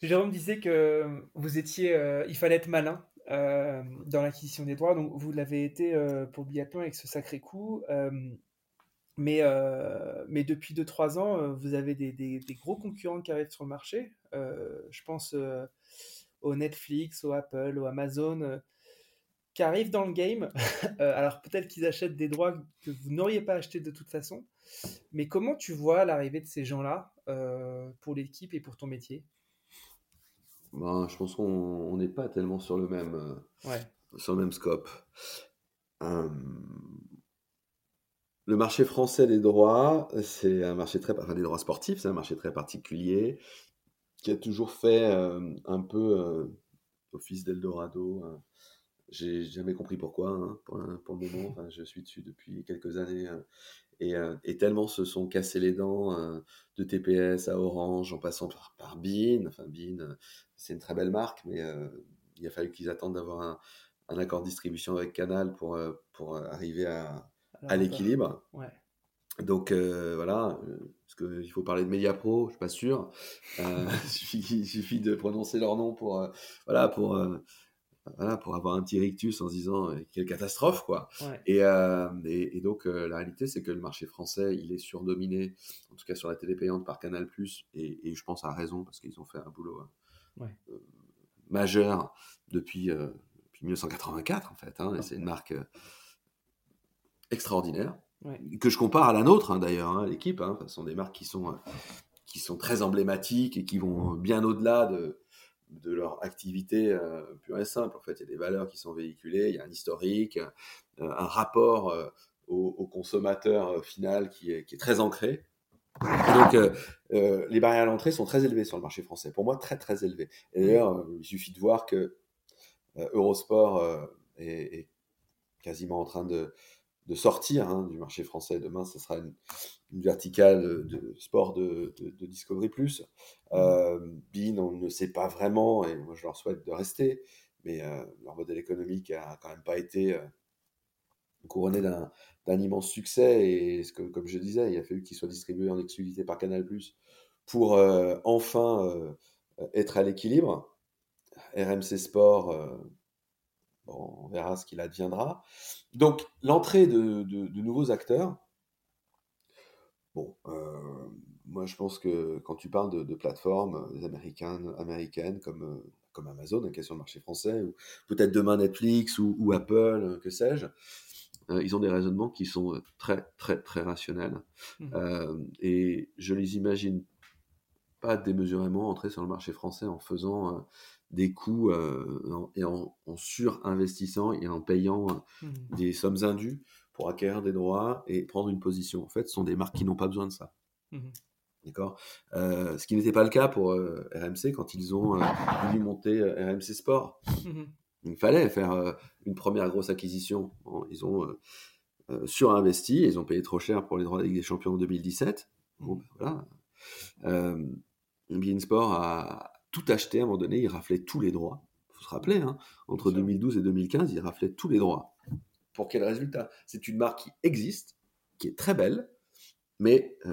Jérôme disait que vous étiez, il fallait être malin dans l'acquisition des droits, donc vous l'avez été pour biathlon avec ce sacré coup, mais depuis 2-3 ans, vous avez des gros concurrents qui arrivent sur le marché, je pense au Netflix, au Apple, au Amazon, qui arrivent dans le game. Alors peut-être qu'ils achètent des droits que vous n'auriez pas achetés de toute façon, mais comment tu vois l'arrivée de ces gens-là pour l'équipe et pour ton métier? Ben, je pense qu'on n'est pas tellement sur le même, sur le même scope. Le marché français des droits, c'est un marché des droits sportifs, c'est un marché très particulier qui a toujours fait un peu office d'Eldorado. J'ai jamais compris pourquoi, pour le moment. Enfin, je suis dessus depuis quelques années. Et tellement se sont cassés les dents, de TPS à Orange, en passant par BIN. Enfin, BIN, c'est une très belle marque, mais il a fallu qu'ils attendent d'avoir un accord de distribution avec Canal pour arriver à l'équilibre. Ouais. Donc parce qu'il faut parler de Mediapro, je suis pas sûr. Il suffit de prononcer leur nom pour avoir un petit rictus en se disant quelle catastrophe, quoi. Ouais. Et donc la réalité, c'est que le marché français, il est surdominé, en tout cas sur la télé payante, par Canal+, et je pense à raison, parce qu'ils ont fait un boulot majeur depuis 1984 en fait, et c'est une marque extraordinaire ouais, que je compare à la nôtre, hein, d'ailleurs, hein, l'équipe. Hein, ce sont des marques qui sont très emblématiques et qui vont bien au-delà de leur activité pure et simple. En fait, il y a des valeurs qui sont véhiculées, il y a un historique, un rapport au consommateur final qui est très ancré. Et donc, les barrières à l'entrée sont très élevées sur le marché français. Pour moi, très, très élevées. Et d'ailleurs, il suffit de voir que Eurosport est quasiment en train de sortir, hein, du marché français. Demain, ce sera une verticale de sport de Discovery+. BIN, on ne sait pas vraiment, et moi je leur souhaite de rester, mais leur modèle économique n'a quand même pas été couronné d'un immense succès, et comme je disais, il a fallu qu'ils soient distribués en exclusivité par Canal+, pour enfin être à l'équilibre. RMC Sport... Bon, on verra ce qu'il adviendra. Donc, l'entrée de nouveaux acteurs, bon, moi je pense que quand tu parles de plateformes américaines comme Amazon, qui est sur le marché français, ou peut-être demain Netflix ou Apple, que sais-je, ils ont des raisonnements qui sont très, très, très rationnels. Et je les imagine pas démesurément entrer sur le marché français en faisant... des coûts et en surinvestissant et en payant des sommes indues pour acquérir des droits et prendre une position. En fait, ce sont des marques qui n'ont pas besoin de ça. D'accord. Ce qui n'était pas le cas pour RMC quand ils ont voulu monter RMC Sport. Il fallait faire une première grosse acquisition. Bon, ils ont surinvesti, ils ont payé trop cher pour les droits de Ligue des Champions en 2017. Bon, ben voilà. beIN Sport a tout acheté à un moment donné, il raflait tous les droits. Il faut se rappeler, hein, entre 2012 et 2015, il raflait tous les droits. Pour quel résultat ? C'est une marque qui existe, qui est très belle, mais en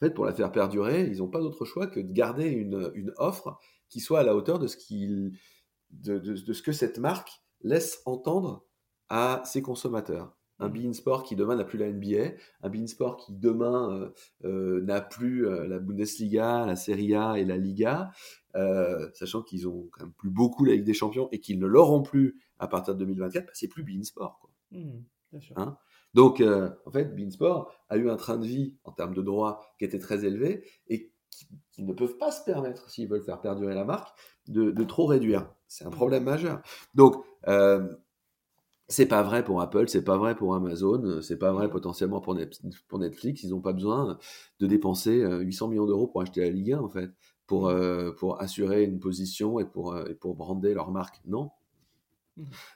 fait, pour la faire perdurer, ils n'ont pas d'autre choix que de garder une offre qui soit à la hauteur de ce que cette marque laisse entendre à ses consommateurs. Un beIN Sport qui demain n'a plus la NBA, un beIN Sport qui demain n'a plus la Bundesliga, la Serie A et la Liga, sachant qu'ils ont quand même plus beaucoup la Ligue des Champions et qu'ils ne l'auront plus à partir de 2024, bah, c'est plus beIN Sport, quoi. Bien sûr. Hein ? Donc, en fait, beIN Sport a eu un train de vie en termes de droits qui était très élevé et qu'ils ne peuvent pas se permettre, s'ils veulent faire perdurer la marque, de trop réduire. C'est un problème majeur. Donc, c'est pas vrai pour Apple, c'est pas vrai pour Amazon, c'est pas vrai potentiellement pour Netflix. Ils n'ont pas besoin de dépenser 800 millions d'euros pour acheter la Ligue 1, en fait, pour assurer une position et pour brander leur marque. Non.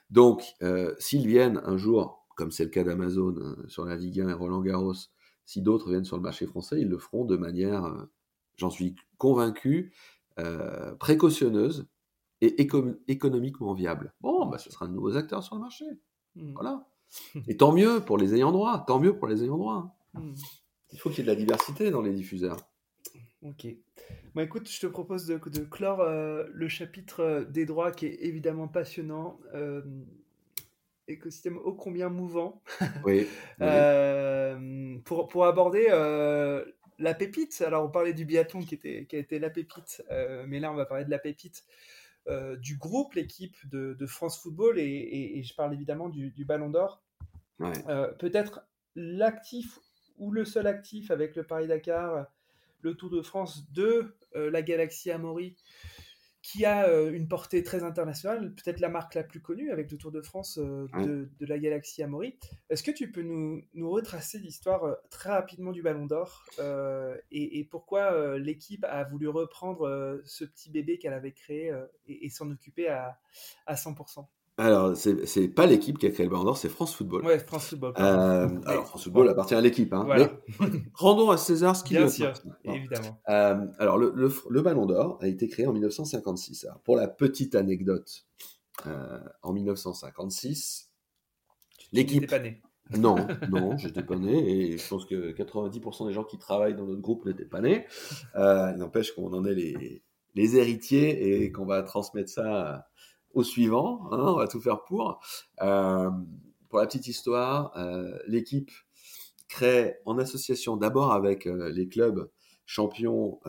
Donc, s'ils viennent un jour, comme c'est le cas d'Amazon sur la Ligue 1 et Roland Garros, si d'autres viennent sur le marché français, ils le feront de manière, j'en suis convaincu, précautionneuse et économiquement viable. Bon, bah, ce sera de nouveaux acteurs sur le marché. Voilà. Et tant mieux pour les ayants droit. Il faut qu'il y ait de la diversité dans les diffuseurs. Ok. Bon, écoute, je te propose de clore le chapitre des droits qui est évidemment passionnant. Écosystème ô combien mouvant. Oui. Pour aborder... la pépite. Alors, on parlait du biathlon qui a été la pépite, mais là, on va parler de la pépite du groupe, l'équipe de France Football, et je parle évidemment du Ballon d'Or. Ouais. Peut-être l'actif ou le seul actif avec le Paris-Dakar, le Tour de France de la Galaxie Amaury, qui a une portée très internationale, peut-être la marque la plus connue avec le Tour de France de la Galaxie Amaury. Est-ce que tu peux nous retracer l'histoire très rapidement du Ballon d'Or et pourquoi l'équipe a voulu reprendre ce petit bébé qu'elle avait créé et s'en occuper à 100%? Alors, c'est pas l'équipe qui a créé le Ballon d'Or, c'est France Football. Ouais, France Football. Alors, France Football appartient à l'équipe. Hein, voilà. Mais rendons à César ce qu'il lui appartient. Bien sûr, évidemment. Alors, le Ballon d'Or a été créé en 1956. Alors, pour la petite anecdote, en 1956, l'équipe... Tu n'étais pas né. Non, je n'étais pas né. Et je pense que 90% des gens qui travaillent dans notre groupe n'étaient pas nés. Il n'empêche qu'on en est les héritiers et qu'on va transmettre ça... au suivant, hein, on va tout faire pour. Pour la petite histoire, l'équipe crée en association d'abord avec les clubs champions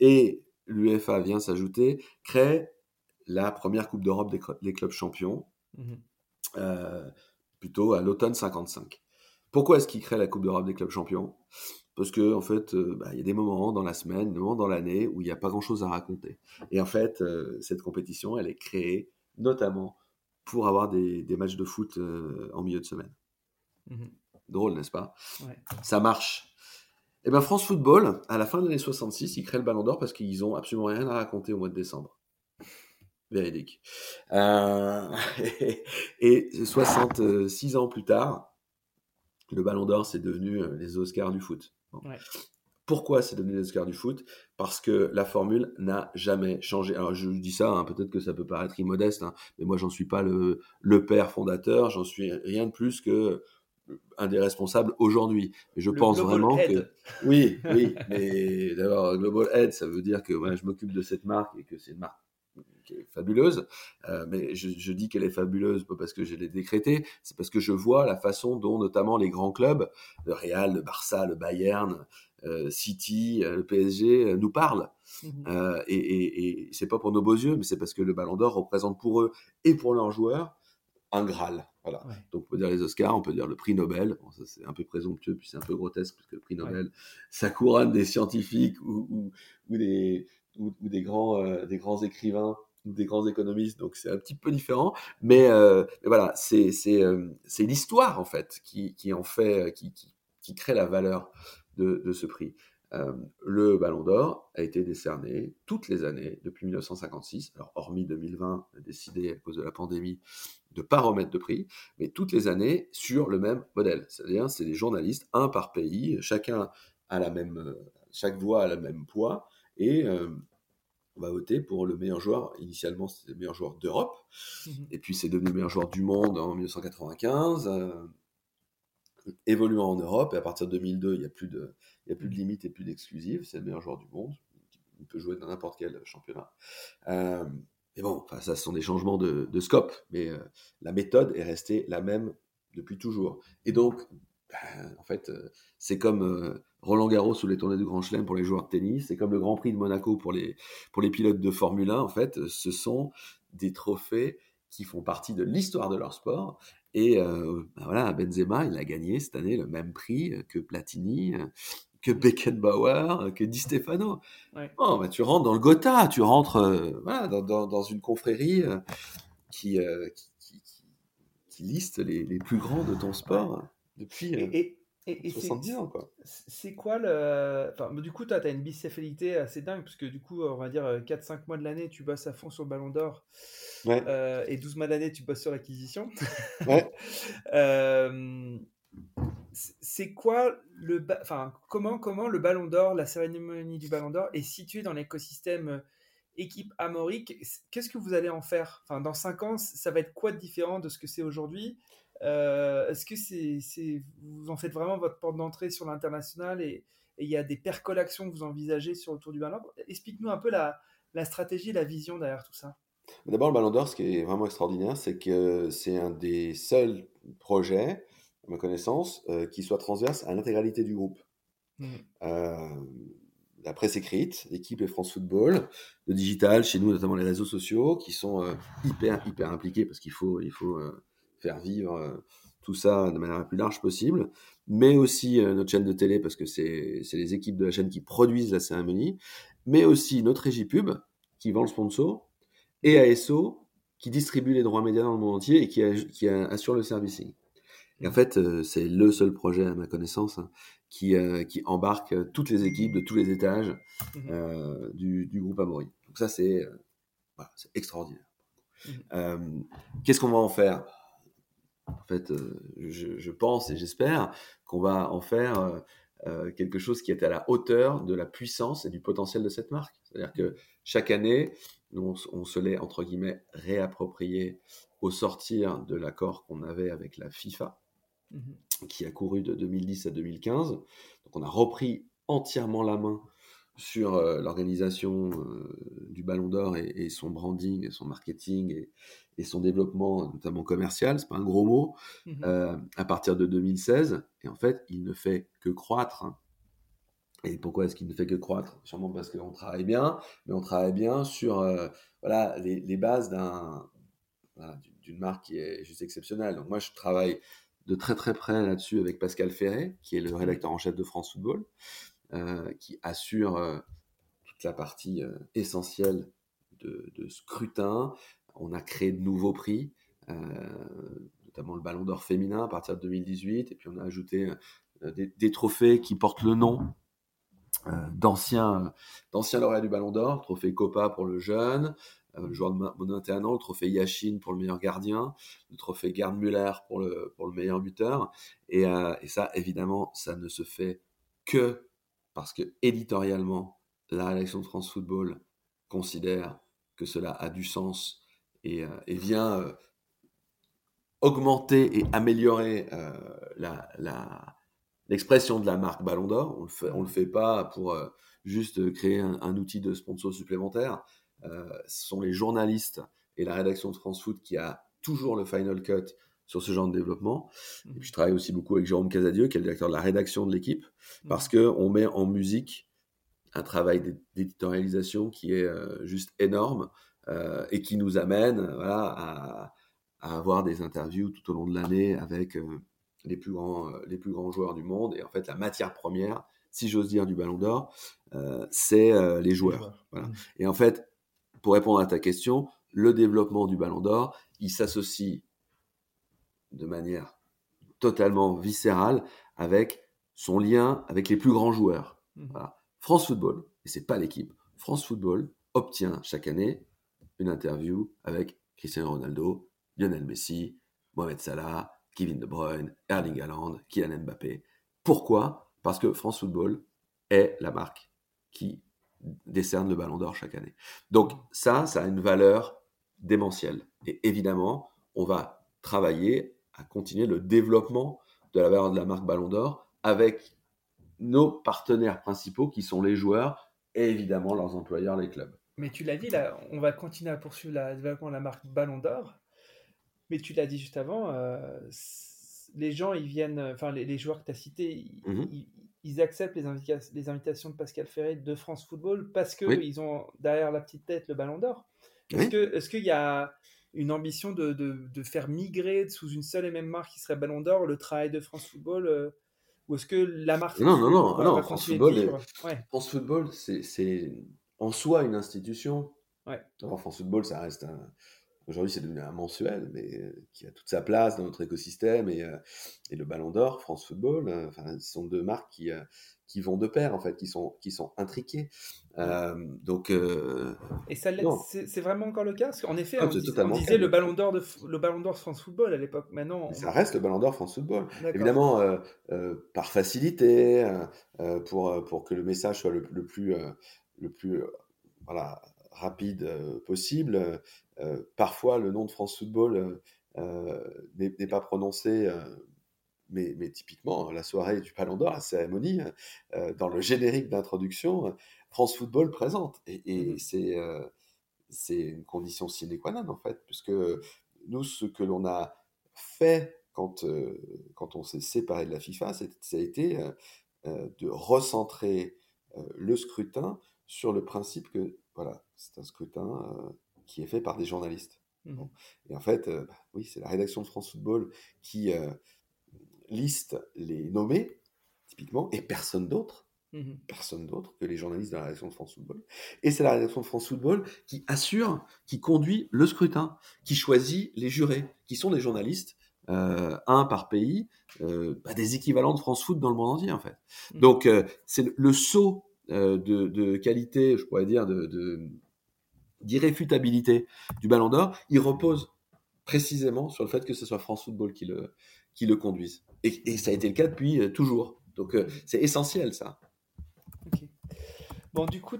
et l'UEFA vient s'ajouter, crée la première Coupe d'Europe des clubs champions, plutôt à l'automne 55. Pourquoi est-ce qu'il crée la Coupe d'Europe des clubs champions ? Parce que en fait, y a des moments dans la semaine, des moments dans l'année où il n'y a pas grand-chose à raconter. Et en fait, cette compétition, elle est créée notamment pour avoir des matchs de foot en milieu de semaine. Mmh. Drôle, n'est-ce pas ? Ouais. Ça marche. Et bien, France Football, à la fin de l'année 66, ils créent le Ballon d'Or parce qu'ils n'ont absolument rien à raconter au mois de décembre. Véridique. Et 66 ans plus tard, le Ballon d'Or, c'est devenu les Oscars du foot. Bon. Ouais. Pourquoi c'est devenu les Oscars du foot ? Parce que la formule n'a jamais changé. Alors, je dis ça, peut-être que ça peut paraître immodeste, mais moi, j'en suis pas le père fondateur, j'en suis rien de plus que un des responsables aujourd'hui. Et je pense vraiment head. Que... Oui, mais d'abord, Global Head, ça veut dire que je m'occupe de cette marque et que c'est une marque qui est fabuleuse, mais je dis qu'elle est fabuleuse pas parce que je l'ai décrétée, c'est parce que je vois la façon dont notamment les grands clubs, le Real, le Barça, le Bayern, City, le PSG, nous parlent. Et c'est pas pour nos beaux yeux, mais c'est parce que le Ballon d'Or représente pour eux et pour leurs joueurs un Graal. Voilà. Ouais. Donc on peut dire les Oscars, on peut dire le prix Nobel, bon, ça c'est un peu présomptueux puis c'est un peu grotesque parce que le prix Nobel, ça couronne des scientifiques ou des grands écrivains ou des grands économistes, donc c'est un petit peu différent, mais voilà, c'est l'histoire en fait qui crée la valeur de ce prix. Le Ballon d'Or a été décerné toutes les années depuis 1956, alors hormis 2020 décidé à cause de la pandémie de ne pas remettre de prix, mais toutes les années sur le même modèle, c'est-à-dire c'est des journalistes, un par pays, chaque voix a le même poids, et on va voter pour le meilleur joueur. Initialement, c'était le meilleur joueur d'Europe. Et puis, c'est devenu le meilleur joueur du monde en 1995. Évoluant en Europe. Et à partir de 2002, il n'y a plus de limites et plus d'exclusives. C'est le meilleur joueur du monde. Il peut jouer dans n'importe quel championnat. Mais bon, ça, ce sont des changements de scope. Mais la méthode est restée la même depuis toujours. Et donc, en fait, c'est comme... Roland Garros ou les tournées du Grand Chelem pour les joueurs de tennis, c'est comme le Grand Prix de Monaco pour les pilotes de Formule 1, en fait, ce sont des trophées qui font partie de l'histoire de leur sport. Et Benzema, il a gagné cette année le même prix que Platini, que Beckenbauer, que Di Stefano. Ouais. Bon, tu rentres dans le Gotha, tu rentres dans une confrérie qui liste les plus grands de ton sport depuis... Et 70 ans, quoi. C'est quoi le... Enfin, du coup, t'as une bicéphalité assez dingue, parce que du coup, on va dire 4-5 mois de l'année, tu bosses à fond sur le Ballon d'Or. Ouais. Et 12 mois de l'année, tu bosses sur l'acquisition. Ouais. C'est quoi le... Enfin, comment le Ballon d'Or, la cérémonie du Ballon d'Or, est située dans l'écosystème équipe Amaury ? Qu'est-ce que vous allez en faire ? Enfin, dans 5 ans, ça va être quoi de différent de ce que c'est aujourd'hui ? Est-ce que vous en faites vraiment votre porte d'entrée sur l'international et il y a des percolations que vous envisagez sur le Tour du Ballon d'Or ? Explique-nous un peu la stratégie, la vision derrière tout ça. D'abord, le Ballon d'Or, ce qui est vraiment extraordinaire, c'est que c'est un des seuls projets, à ma connaissance, qui soit transverse à l'intégralité du groupe. La presse écrite, l'équipe et France Football, le digital, chez nous notamment les réseaux sociaux, qui sont hyper impliqués parce qu'il faut faire vivre tout ça de manière la plus large possible, mais aussi notre chaîne de télé, parce que c'est les équipes de la chaîne qui produisent la cérémonie, mais aussi notre régie pub, qui vend le sponsor, et ASO, qui distribue les droits médias dans le monde entier et qui assure le servicing. Et en fait, c'est le seul projet, à ma connaissance, qui embarque toutes les équipes de tous les étages du groupe Amaury. Donc ça, c'est extraordinaire. Qu'est-ce qu'on va en faire ? En fait, je pense et j'espère qu'on va en faire quelque chose qui est à la hauteur de la puissance et du potentiel de cette marque. C'est-à-dire que chaque année, nous, on se l'est, entre guillemets, réapproprié au sortir de l'accord qu'on avait avec la FIFA, qui a couru de 2010 à 2015. Donc, on a repris entièrement la main sur l'organisation du Ballon d'Or et son branding, et son marketing et son développement, notamment commercial, c'est pas un gros mot, à partir de 2016. Et en fait, il ne fait que croître. Et pourquoi est-ce qu'il ne fait que croître ? Sûrement parce qu'on travaille bien, mais on travaille bien sur les bases d'une marque qui est juste exceptionnelle. Donc moi, je travaille de très près là-dessus avec Pascal Ferré, qui est le rédacteur en chef de France Football, qui assure toute la partie essentielle de scrutin. On a créé de nouveaux prix, notamment le Ballon d'Or féminin à partir de 2018, et puis on a ajouté des trophées qui portent le nom d'anciens lauréats du Ballon d'Or, le trophée Copa pour le jeune, le joueur de 21 ans, le trophée Yachine pour le meilleur gardien, le trophée Gerd Müller pour le meilleur buteur, et ça, évidemment, ça ne se fait que parce que, éditorialement, la rédaction de France Football considère que cela a du sens et vient augmenter et améliorer l'expression de la marque Ballon d'Or. On le fait pas pour juste créer un outil de sponsor supplémentaire. Ce sont les journalistes et la rédaction de France Foot qui a toujours le final cut sur ce genre de développement. Et puis, je travaille aussi beaucoup avec Jérôme Casadieu, qui est le directeur de la rédaction de l'équipe, parce qu'on met en musique un travail d'éditorialisation qui est juste énorme et qui nous amène à avoir des interviews tout au long de l'année avec les plus grands joueurs du monde. Et en fait, la matière première, si j'ose dire, du Ballon d'Or, c'est les joueurs. Voilà. Et en fait, pour répondre à ta question, le développement du Ballon d'Or, il s'associe de manière totalement viscérale avec son lien avec les plus grands joueurs. Voilà. France Football, et c'est pas l'équipe, France Football obtient chaque année une interview avec Cristiano Ronaldo, Lionel Messi, Mohamed Salah, Kevin De Bruyne, Erling Haaland, Kylian Mbappé. Pourquoi ? Parce que France Football est la marque qui décerne le Ballon d'Or chaque année. Donc ça a une valeur démentielle. Et évidemment, on va travailler à continuer le développement de la valeur de la marque Ballon d'Or avec nos partenaires principaux qui sont les joueurs et évidemment leurs employeurs, les clubs. Mais tu l'as dit, là, on va continuer à poursuivre le développement de la marque Ballon d'Or. Mais tu l'as dit juste avant, les gens, ils viennent, enfin les joueurs que tu as cités, ils acceptent les invitations de Pascal Ferré de France Football parce qu'ils ont derrière la petite tête le Ballon d'Or. Est-ce qu'il y a une ambition de faire migrer sous une seule et même marque qui serait Ballon d'Or le travail de France Football ou est-ce que la marque... Non, France Football, c'est en soi une institution. Ouais. Alors, France Football, ça reste un... Aujourd'hui, c'est devenu un mensuel, mais qui a toute sa place dans notre écosystème. Et le Ballon d'Or, France Football, ce sont deux marques qui vont de pair, en fait, qui sont intriquées. Et ça l'aide, c'est vraiment encore le cas? Parce qu'en effet, on disait le Ballon d'Or France Football à l'époque. Maintenant, ça reste le Ballon d'Or France Football. D'accord. Évidemment, par facilité, pour que le message soit le plus rapide possible. Parfois, le nom de France Football n'est pas prononcé, mais typiquement, la soirée du Ballon d'Or, la cérémonie, dans le générique d'introduction, France Football présente. Et c'est une condition sine qua non, en fait, puisque nous, ce que l'on a fait quand on s'est séparé de la FIFA, ça a été de recentrer le scrutin sur le principe que, voilà, c'est un scrutin... qui est fait par des journalistes. Et en fait, c'est la rédaction de France Football qui liste les nommés, typiquement, et personne d'autre que les journalistes de la rédaction de France Football. Et c'est la rédaction de France Football qui assure, qui conduit le scrutin, qui choisit les jurés, qui sont des journalistes, un par pays, des équivalents de France Foot dans le monde entier, en fait. Donc, c'est le saut de qualité, je pourrais dire, d'irréfutabilité du Ballon d'Or, il repose précisément sur le fait que ce soit France Football qui le conduise. Et ça a été le cas depuis toujours. Donc, c'est essentiel, ça. Ok. Bon, du coup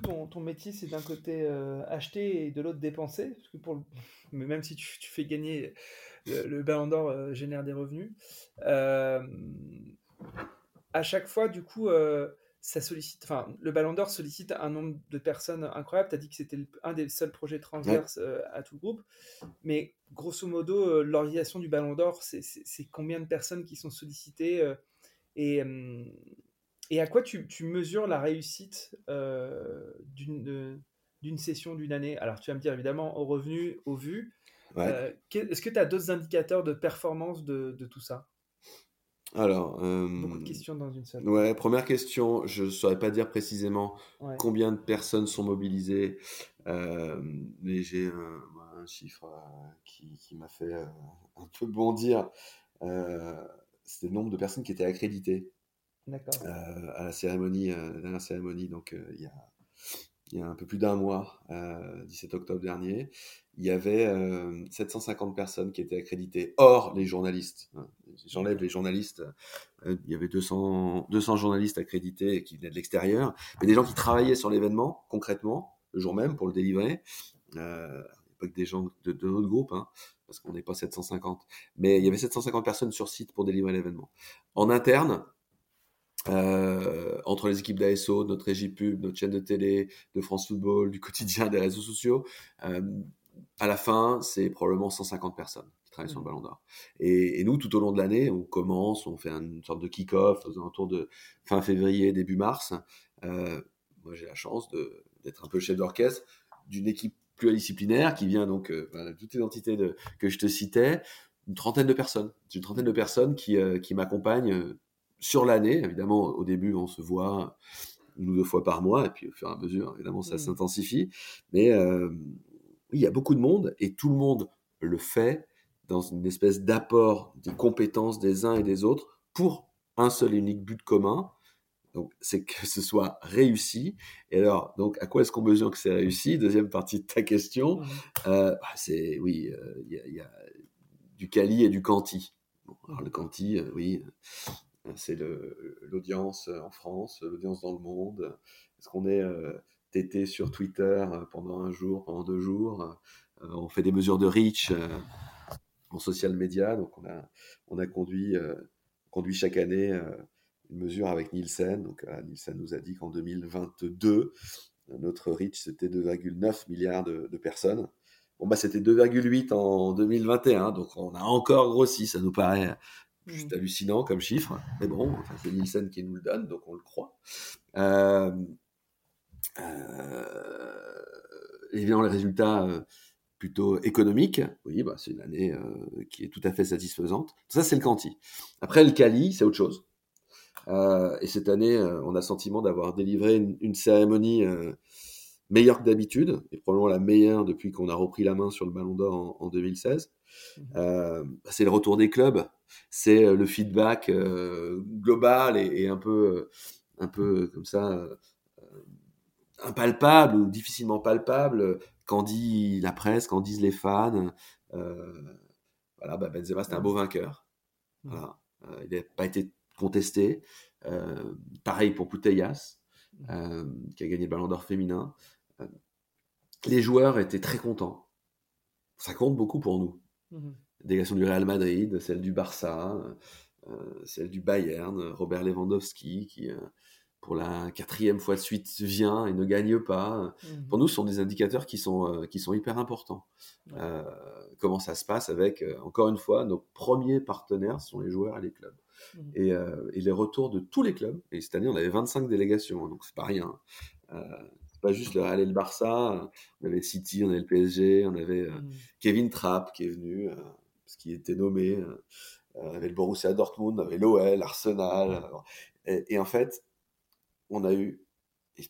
ton métier, c'est d'un côté acheter et de l'autre dépenser. Parce que mais même si tu fais gagner, le Ballon d'Or génère des revenus. À chaque fois, du coup... le Ballon d'Or sollicite un nombre de personnes incroyable. Tu as dit que c'était un des seuls projets transverses à tout le groupe. Mais grosso modo, l'organisation du Ballon d'Or, c'est combien de personnes qui sont sollicitées et à quoi tu mesures la réussite d'une session, d'une année ? Alors, tu vas me dire évidemment aux revenus, aux vues, Est-ce que tu as d'autres indicateurs de performance de tout ça? Alors, beaucoup de questions dans une seule. Ouais, première question, je ne saurais pas dire précisément combien de personnes sont mobilisées, mais j'ai un chiffre qui m'a fait un peu bondir. C'était le nombre de personnes qui étaient accréditées à la cérémonie, donc il y a un peu plus d'un mois, 17 octobre dernier, il y avait 750 personnes qui étaient accréditées, hors les journalistes. J'enlève les journalistes, il y avait 200 journalistes accrédités qui venaient de l'extérieur, mais des gens qui travaillaient sur l'événement, concrètement, le jour même, pour le délivrer. Pas que des gens de notre groupe, parce qu'on n'est pas 750. Mais il y avait 750 personnes sur site pour délivrer l'événement. En interne, entre les équipes d'ASO, notre régie pub, notre chaîne de télé, de France Football, du quotidien, des réseaux sociaux, à la fin, c'est probablement 150 personnes qui travaillent sur le Ballon d'Or. Et nous, tout au long de l'année, on commence, on fait une sorte de kick-off aux alentours de fin février, début mars. Moi, j'ai la chance d'être un peu chef d'orchestre d'une équipe pluridisciplinaire qui vient donc toutes les entités que je te citais, une trentaine de personnes qui m'accompagnent sur l'année. Évidemment, au début, on se voit une ou deux fois par mois, et puis au fur et à mesure, évidemment, ça s'intensifie. Mais il y a beaucoup de monde, et tout le monde le fait dans une espèce d'apport des compétences des uns et des autres pour un seul et unique but commun. Donc, c'est que ce soit réussi. Et alors, donc, à quoi est-ce qu'on mesure que c'est réussi? Deuxième partie de ta question. Il y a du quali et du quanti. Bon, alors, le quanti, c'est l'audience en France, l'audience dans le monde. Est-ce qu'on est tété sur Twitter pendant un jour, pendant deux jours? On fait des mesures de reach en social media. Donc, on a conduit chaque année... une mesure avec Nielsen. Donc, Nielsen nous a dit qu'en 2022, notre reach, c'était 2,9 milliards de personnes. Bon, bah, c'était 2,8 en 2021. Donc, on a encore grossi. Ça nous paraît juste hallucinant comme chiffre. Mais bon, enfin, c'est Nielsen qui nous le donne, donc on le croit. Évidemment, les résultats plutôt économiques. Oui, bah, c'est une année qui est tout à fait satisfaisante. Ça, c'est le quanti. Après, le quali, c'est autre chose. Et cette année, on a le sentiment d'avoir délivré une cérémonie meilleure que d'habitude, et probablement la meilleure depuis qu'on a repris la main sur le Ballon d'Or en 2016. C'est le retour des clubs, c'est le feedback global et un peu comme ça, impalpable ou difficilement palpable, qu'en dit la presse, qu'en disent les fans. Benzema, c'était un beau vainqueur. Voilà. Il n'a pas été contesté, pareil pour Putellas, qui a gagné le Ballon d'Or féminin. Les joueurs étaient très contents, ça compte beaucoup pour nous. La délégation du Real Madrid, celle du Barça, celle du Bayern, Robert Lewandowski qui pour la 4e fois de suite vient et ne gagne pas. Pour nous, ce sont des indicateurs qui sont hyper importants. Comment ça se passe avec, encore une fois, nos premiers partenaires sont les joueurs et les clubs. Et les retours de tous les clubs, et cette année on avait 25 délégations, donc c'est pas rien, c'est pas juste le Real et le Barça, on avait City, on avait le PSG, on avait Kevin Trapp qui est venu parce qu'il était nommé, on avait le Borussia Dortmund, on avait l'OL, Arsenal, et en fait on a eu, et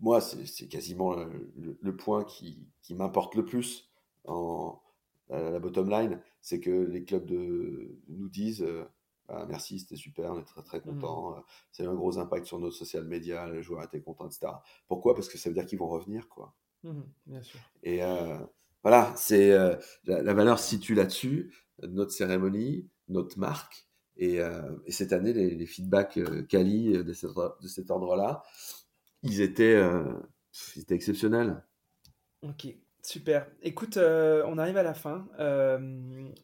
moi c'est quasiment le point qui m'importe le plus en la bottom line, c'est que les clubs nous disent merci, c'était super, on est très très contents, ça a eu un gros impact sur nos social media, les joueurs étaient contents, etc. Pourquoi? Parce que ça veut dire qu'ils vont revenir, quoi. Bien sûr. Et c'est la valeur se situe là-dessus, notre cérémonie, notre marque, et cette année, les feedbacks quali de cet ordre-là, ils étaient exceptionnels. Ok. Super. Écoute, on arrive à la fin.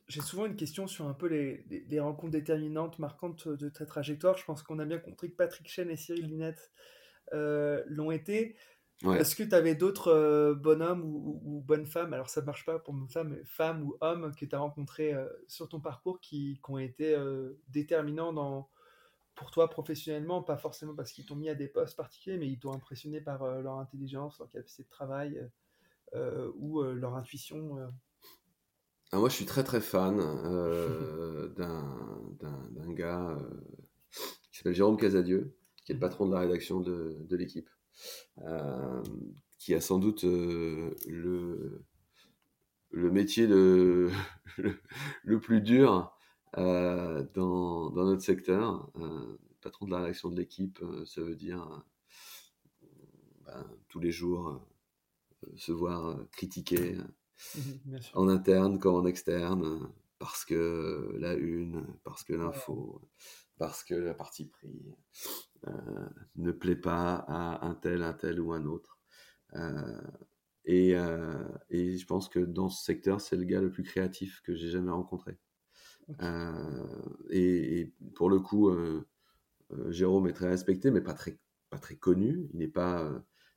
J'ai souvent une question sur un peu les rencontres déterminantes, marquantes de ta trajectoire. Je pense qu'on a bien compris que Patrick Chen et Cyril Linette l'ont été. Ouais. Est-ce que tu avais d'autres bonhommes ou bonnes femmes, alors ça ne marche pas pour une femme, femmes ou hommes, que tu as rencontrés sur ton parcours qui ont été déterminants pour toi professionnellement, pas forcément parce qu'ils t'ont mis à des postes particuliers, mais ils t'ont impressionné par leur intelligence, leur capacité de travail ou leur intuition Ah, moi, je suis très fan d'un gars qui s'appelle Jérôme Casadieu, qui est le patron de la rédaction de l'équipe, qui a sans doute le métier le plus dur dans notre secteur. Patron de la rédaction de l'équipe, ça veut dire tous les jours se voir critiquer en interne comme en externe, parce que la une, parce que l'info, parce que la partie pris ne plaît pas à un tel ou un autre. Et je pense que dans ce secteur, c'est le gars le plus créatif que j'ai jamais rencontré. Okay. Et pour le coup, Jérôme est très respecté, mais pas très connu. Il n'est pas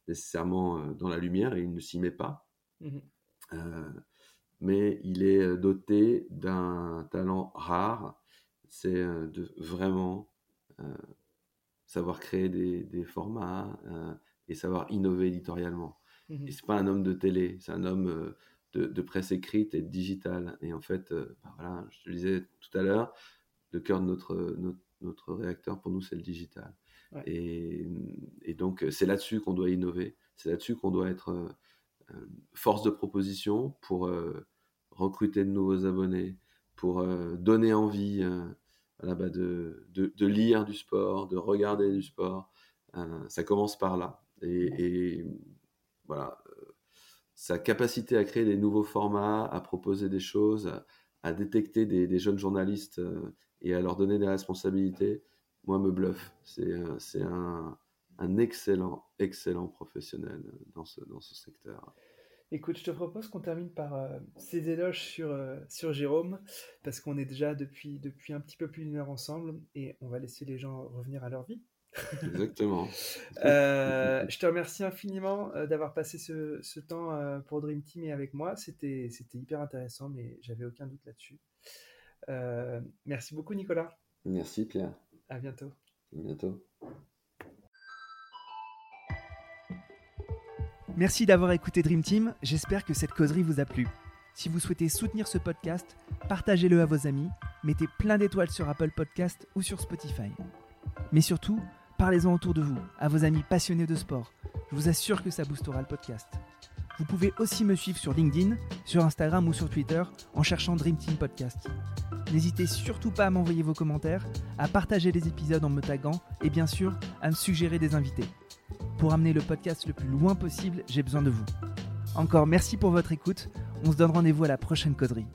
nécessairement dans la lumière et il ne s'y met pas. Mmh. Mais il est doté d'un talent rare, c'est de vraiment savoir créer des formats et savoir innover éditorialement. Mmh. Et c'est pas un homme de télé, c'est un homme de presse écrite et de digital. Et en fait, voilà, je te le disais tout à l'heure, le cœur de notre réacteur, pour nous, c'est le digital. Ouais. Et donc, c'est là-dessus qu'on doit innover. C'est là-dessus qu'on doit être force de proposition pour recruter de nouveaux abonnés, pour donner envie de lire du sport, de regarder du sport. Ça commence par là. Et voilà, sa capacité à créer des nouveaux formats, à proposer des choses, à détecter des jeunes journalistes et à leur donner des responsabilités, moi, me bluffe. C'est un excellent professionnel dans ce secteur. Écoute, je te propose qu'on termine par ces éloges sur Jérôme, parce qu'on est déjà depuis un petit peu plus d'1 heure ensemble, et on va laisser les gens revenir à leur vie. Exactement. Je te remercie infiniment d'avoir passé ce temps pour Dream Team et avec moi. C'était hyper intéressant, mais j'avais aucun doute là-dessus. Merci beaucoup, Nicolas. Merci, Pierre. À bientôt. À bientôt. Merci d'avoir écouté Dream Team. J'espère que cette causerie vous a plu. Si vous souhaitez soutenir ce podcast, partagez-le à vos amis, mettez plein d'étoiles sur Apple Podcasts ou sur Spotify. Mais surtout, parlez-en autour de vous, à vos amis passionnés de sport. Je vous assure que ça boostera le podcast. Vous pouvez aussi me suivre sur LinkedIn, sur Instagram ou sur Twitter en cherchant Dream Team Podcast. N'hésitez surtout pas à m'envoyer vos commentaires, à partager les épisodes en me taguant et bien sûr à me suggérer des invités. Pour amener le podcast le plus loin possible, j'ai besoin de vous. Encore merci pour votre écoute, on se donne rendez-vous à la prochaine causerie.